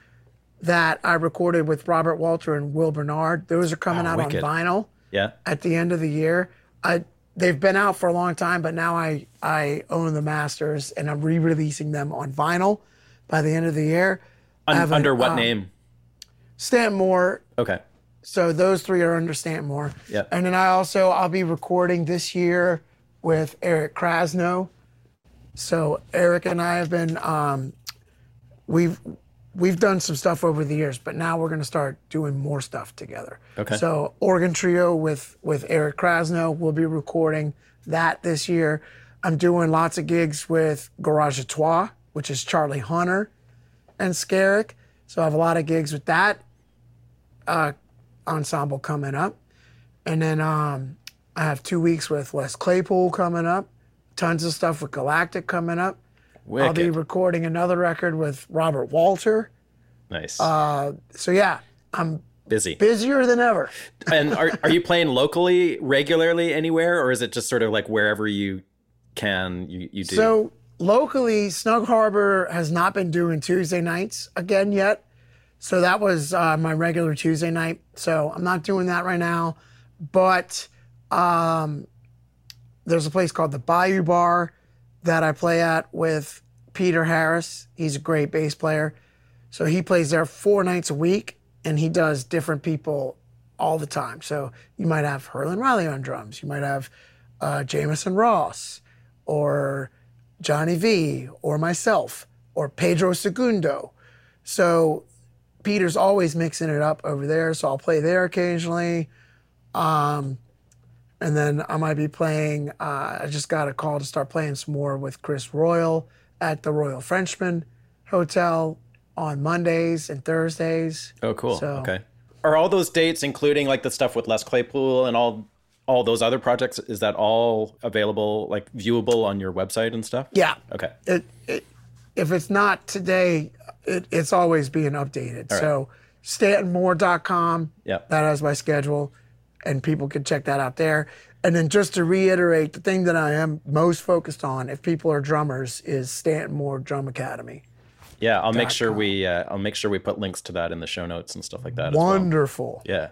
that I recorded with Robert Walter and Will Bernard. Those are coming oh, out wicked. on vinyl yeah. at the end of the year. I, they've been out for a long time, but now I, I own the masters and I'm re-releasing them on vinyl by the end of the year. Un- under a, what um, name? Stanton Moore. Okay. So those three are under Stanton Moore. Yeah. And then I also, I'll be recording this year with Eric Krasno. So Eric and I have been, um, we've, We've done some stuff over the years, but now we're going to start doing more stuff together. Okay. So Oregon Trio with, with Eric Krasno, we'll be recording that this year. I'm doing lots of gigs with Garage A Trois, which is Charlie Hunter and Skerik. So I have a lot of gigs with that uh, ensemble coming up. And then um, I have two weeks with Les Claypool coming up, tons of stuff with Galactic coming up. Wicked. I'll be recording another record with Robert Walter. Nice. Uh, so yeah, I'm busy, busier than ever. And are are you playing locally, regularly, anywhere, or is it just sort of like wherever you can you, you do? So locally, Snug Harbor has not been doing Tuesday nights again yet. So that was uh, my regular Tuesday night. So I'm not doing that right now. But um, there's a place called the Bayou Bar that I play at with Peter Harris. He's a great bass player. So he plays there four nights a week, and he does different people all the time. So you might have Herlin Riley on drums. You might have uh, Jameson Ross or Johnny V or myself or Pedro Segundo. So Peter's always mixing it up over there, so I'll play there occasionally. Um, and then I might be playing, uh, I just got a call to start playing some more with Chris Royal at the Royal Frenchman Hotel on Mondays and Thursdays. Oh, cool. So, okay. Are all those dates, including like the stuff with Les Claypool and all all those other projects, is that all available, like viewable on your website and stuff? Yeah. Okay. It, it, if it's not today, it, it's always being updated. Right. So Stanton Moore dot com, yep. That has my schedule, and people can check that out there. And then just to reiterate, the thing that I am most focused on, if people are drummers, is Stanton Moore Drum Academy. Yeah, I'll make sure com. we uh, I'll make sure we put links to that in the show notes and stuff like that. Wonderful. As well. Yeah.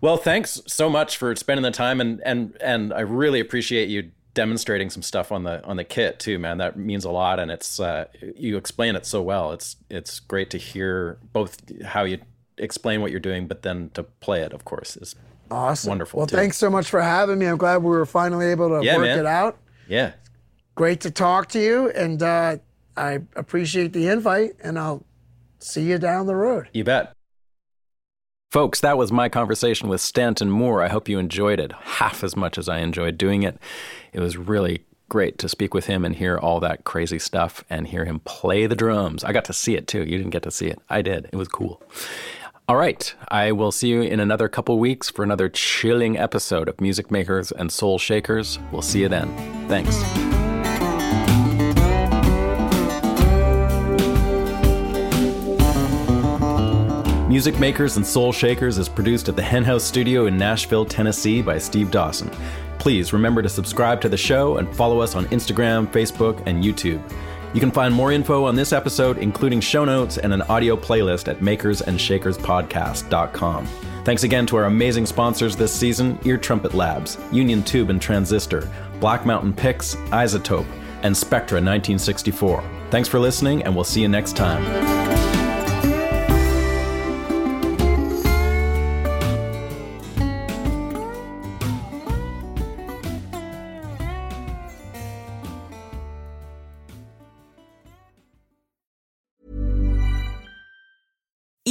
Well, thanks so much for spending the time, and and and I really appreciate you demonstrating some stuff on the on the kit too, man. That means a lot, and it's uh, you explain it so well. It's it's great to hear both how you explain what you're doing, but then to play it, of course, is awesome. Wonderful. Well, too. Thanks so much for having me. I'm glad we were finally able to yeah, work man. it out. Yeah. Great to talk to you, and uh, I appreciate the invite, and I'll see you down the road. You bet. Folks, that was my conversation with Stanton Moore. I hope you enjoyed it half as much as I enjoyed doing it. It was really great to speak with him and hear all that crazy stuff and hear him play the drums. I got to see it too. You didn't get to see it. I did. It was cool. All right. I will see you in another couple weeks for another chilling episode of Music Makers and Soul Shakers. We'll see you then. Thanks. Music Makers and Soul Shakers is produced at the Hen House Studio in Nashville, Tennessee by Steve Dawson. Please remember to subscribe to the show and follow us on Instagram, Facebook, and YouTube. You can find more info on this episode, including show notes and an audio playlist at makers and shakers podcast dot com. Thanks again to our amazing sponsors this season, Ear Trumpet Labs, Union Tube and Transistor, Black Mountain Picks, iZotope, and Spectra nineteen sixty-four. Thanks for listening, and we'll see you next time.